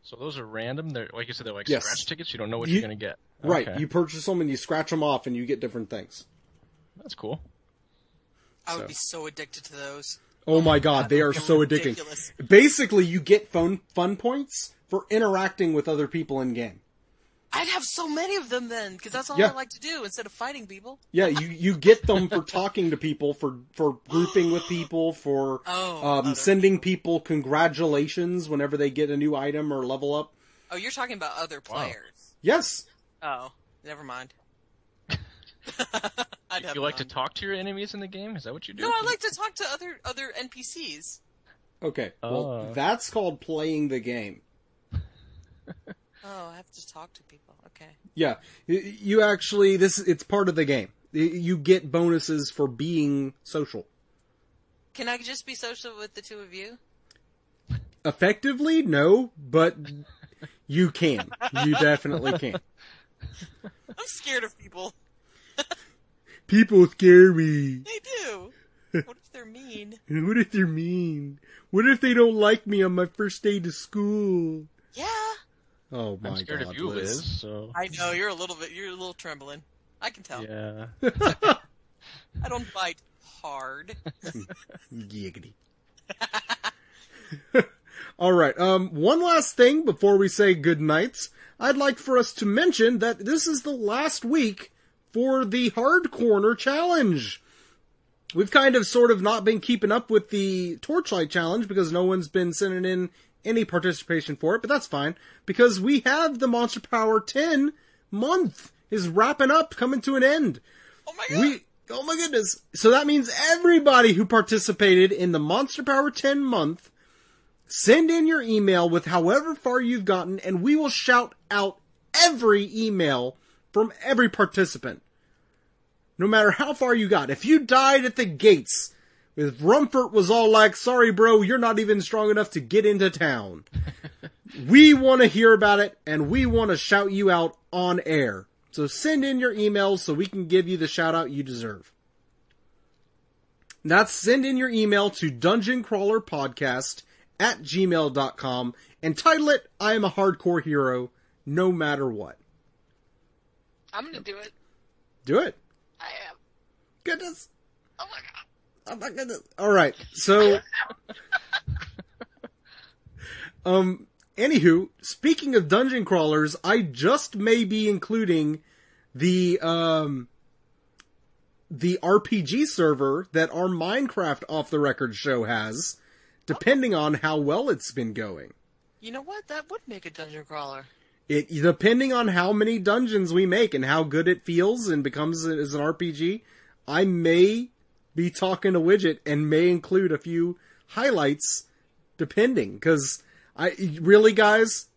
So those are random? They're, like you said, they're like yes. scratch tickets? You don't know what you, you're going to get. Right. Okay. You purchase them and you scratch them off and you get different things. That's cool. I so. would be so addicted to those. Oh my god, they are so addicting. Ridiculous. Basically, you get fun, fun points for interacting with other people in-game. I'd have so many of them then, because that's all yeah. I like to do instead of fighting people. Yeah, you, you get them for talking to people, for, for grouping with people, for oh, um, sending people congratulations whenever they get a new item or level up. Oh, you're talking about other players. Wow. Yes. Oh, never mind. I'd have you like to talk to your enemies in the game? Is that what you do? No, I like to talk to other other N P Cs. Okay, well, uh. that's called playing the game. Oh, I have to talk to people. Okay. Yeah, you actually this it's part of the game. You get bonuses for being social. Can I just be social with the two of you? Effectively, no, but you can. You definitely can. I'm scared of people. People scare me. They do. What if they're mean? What if they're mean? What if they don't like me on my first day to school? Yeah. Oh my god! I'm scared god, of you, Liz. Liz so. I know you're a little bit. You're a little trembling. I can tell. Yeah. I don't bite hard. Giggity. All right. Um. One last thing before we say good nights, I'd like for us to mention that this is the last week for the Hard Corner Challenge. We've kind of, sort of, not been keeping up with the Torchlight Challenge because no one's been sending in any participation for it, but that's fine, because we have the Monster Power ten month is wrapping up, coming to an end. Oh my god! We, oh my goodness. So that means everybody who participated in the Monster Power ten month, send in your email with however far you've gotten, and we will shout out every email from every participant. No matter how far you got. If you died at the gates, if Rumford was all like, sorry, bro, you're not even strong enough to get into town. We want to hear about it, and we want to shout you out on air. So send in your emails so we can give you the shout-out you deserve. That's send in your email to dungeon crawler podcast at gmail dot com and title it, I am a hardcore hero, no matter what. I'm going to do it. Do it. I am. Goodness. Oh, my God. I'm not gonna... Alright, so... um, anywho, speaking of dungeon crawlers, I just may be including the, um... the R P G server that our Minecraft Off the Record show has, depending on how well it's been going. You know what? That would make a dungeon crawler. It, depending on how many dungeons we make and how good it feels and becomes as an R P G, I may... be talking to Widget and may include a few highlights depending, because I really, guys,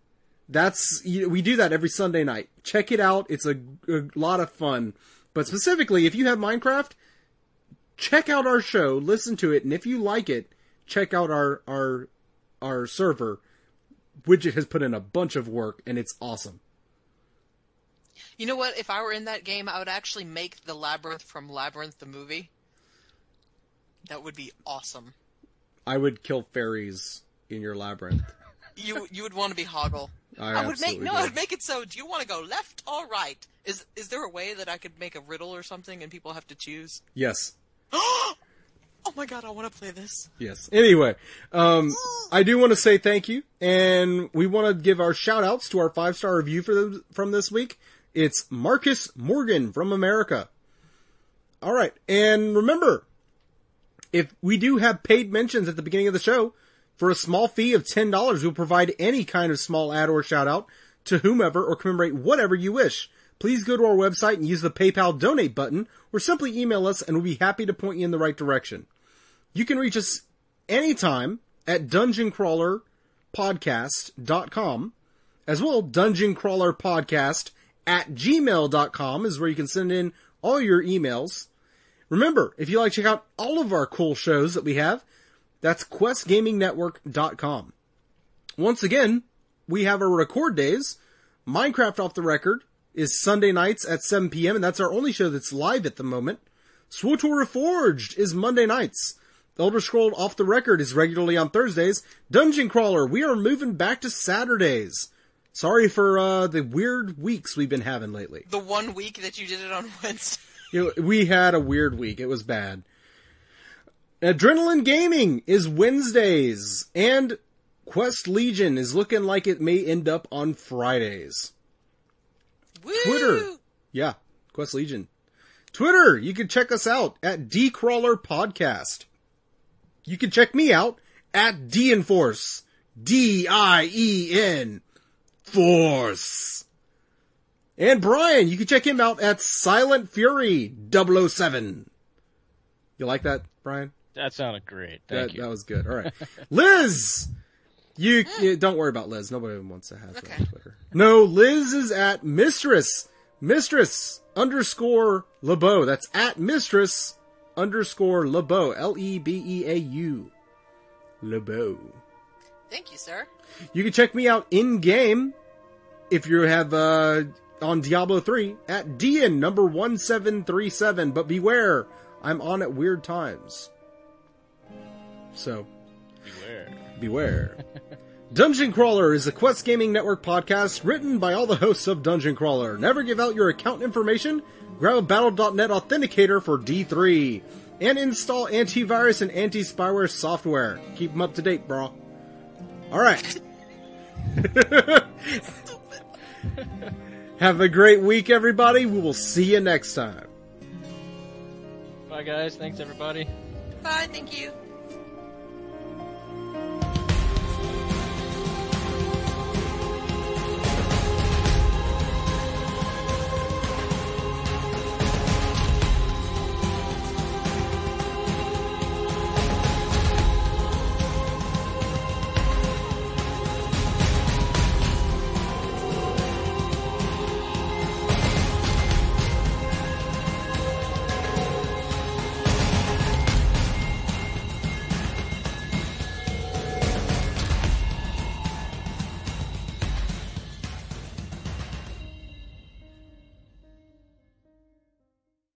that's, we do that every Sunday night. Check it out. It's a, a lot of fun. But specifically, if you have Minecraft, check out our show, listen to it, and if you like it, check out our our our server. Widget has put in a bunch of work, and it's awesome. You know what? If I were in that game, I would actually make the Labyrinth from Labyrinth the movie. That would be awesome. I would kill fairies in your Labyrinth. You you would want to be Hoggle. I, I would make no. Would. I would make it so. Do you want to go left or right? Is is there a way that I could make a riddle or something and people have to choose? Yes. Oh my god! I want to play this. Yes. Anyway, um, I do want to say thank you, and we want to give our shout outs to our five star review for them from this week. It's Marcus Morgan from America. All right, and remember, if we do have paid mentions at the beginning of the show. For a small fee of ten dollars, we'll provide any kind of small ad or shout-out to whomever or commemorate whatever you wish. Please go to our website and use the PayPal donate button, or simply email us and we'll be happy to point you in the right direction. You can reach us anytime at dungeon crawler podcast dot com. As well, dungeon crawler podcast at gmail dot com is where you can send in all your emails. Remember, if you'd like to check out all of our cool shows that we have, that's quest gaming network dot com. Once again, we have our record days. Minecraft Off the Record is Sunday nights at seven p.m., and that's our only show that's live at the moment. SWTOR Reforged is Monday nights. Elder Scrolls Off the Record is regularly on Thursdays. Dungeon Crawler, we are moving back to Saturdays. Sorry for uh, the weird weeks we've been having lately. The one week that you did it on Wednesday. You know, we had a weird week. It was bad. Adrenaline Gaming is Wednesdays, and Quest Legion is looking like it may end up on Fridays. Woo! Twitter. Yeah, Quest Legion. Twitter, you can check us out at DCrawler Podcast. You can check me out at DEnforce. D I E N. Force. And Brian, you can check him out at Silent Fury double oh seven. You like that, Brian? That sounded great. Thank that, you. That was good. All right. Liz! You, you don't worry about Liz. Nobody wants to have okay. her on Twitter. No, Liz is at mistress. Mistress underscore LeBeau. That's at mistress underscore LeBeau. L E B E A U. LeBeau. Thank you, sir. You can check me out in-game if you have uh, on Diablo three at Dian number one seven three seven. But beware, I'm on at weird times. So, beware. Beware. Dungeon Crawler is a Quest Gaming Network podcast written by all the hosts of Dungeon Crawler. Never give out your account information. Grab a battle dot net authenticator for D three. And install antivirus and anti-spyware software. Keep them up to date, bro. Alright. Have a great week, everybody. We will see you next time. Bye, guys. Thanks, everybody. Bye. Thank you.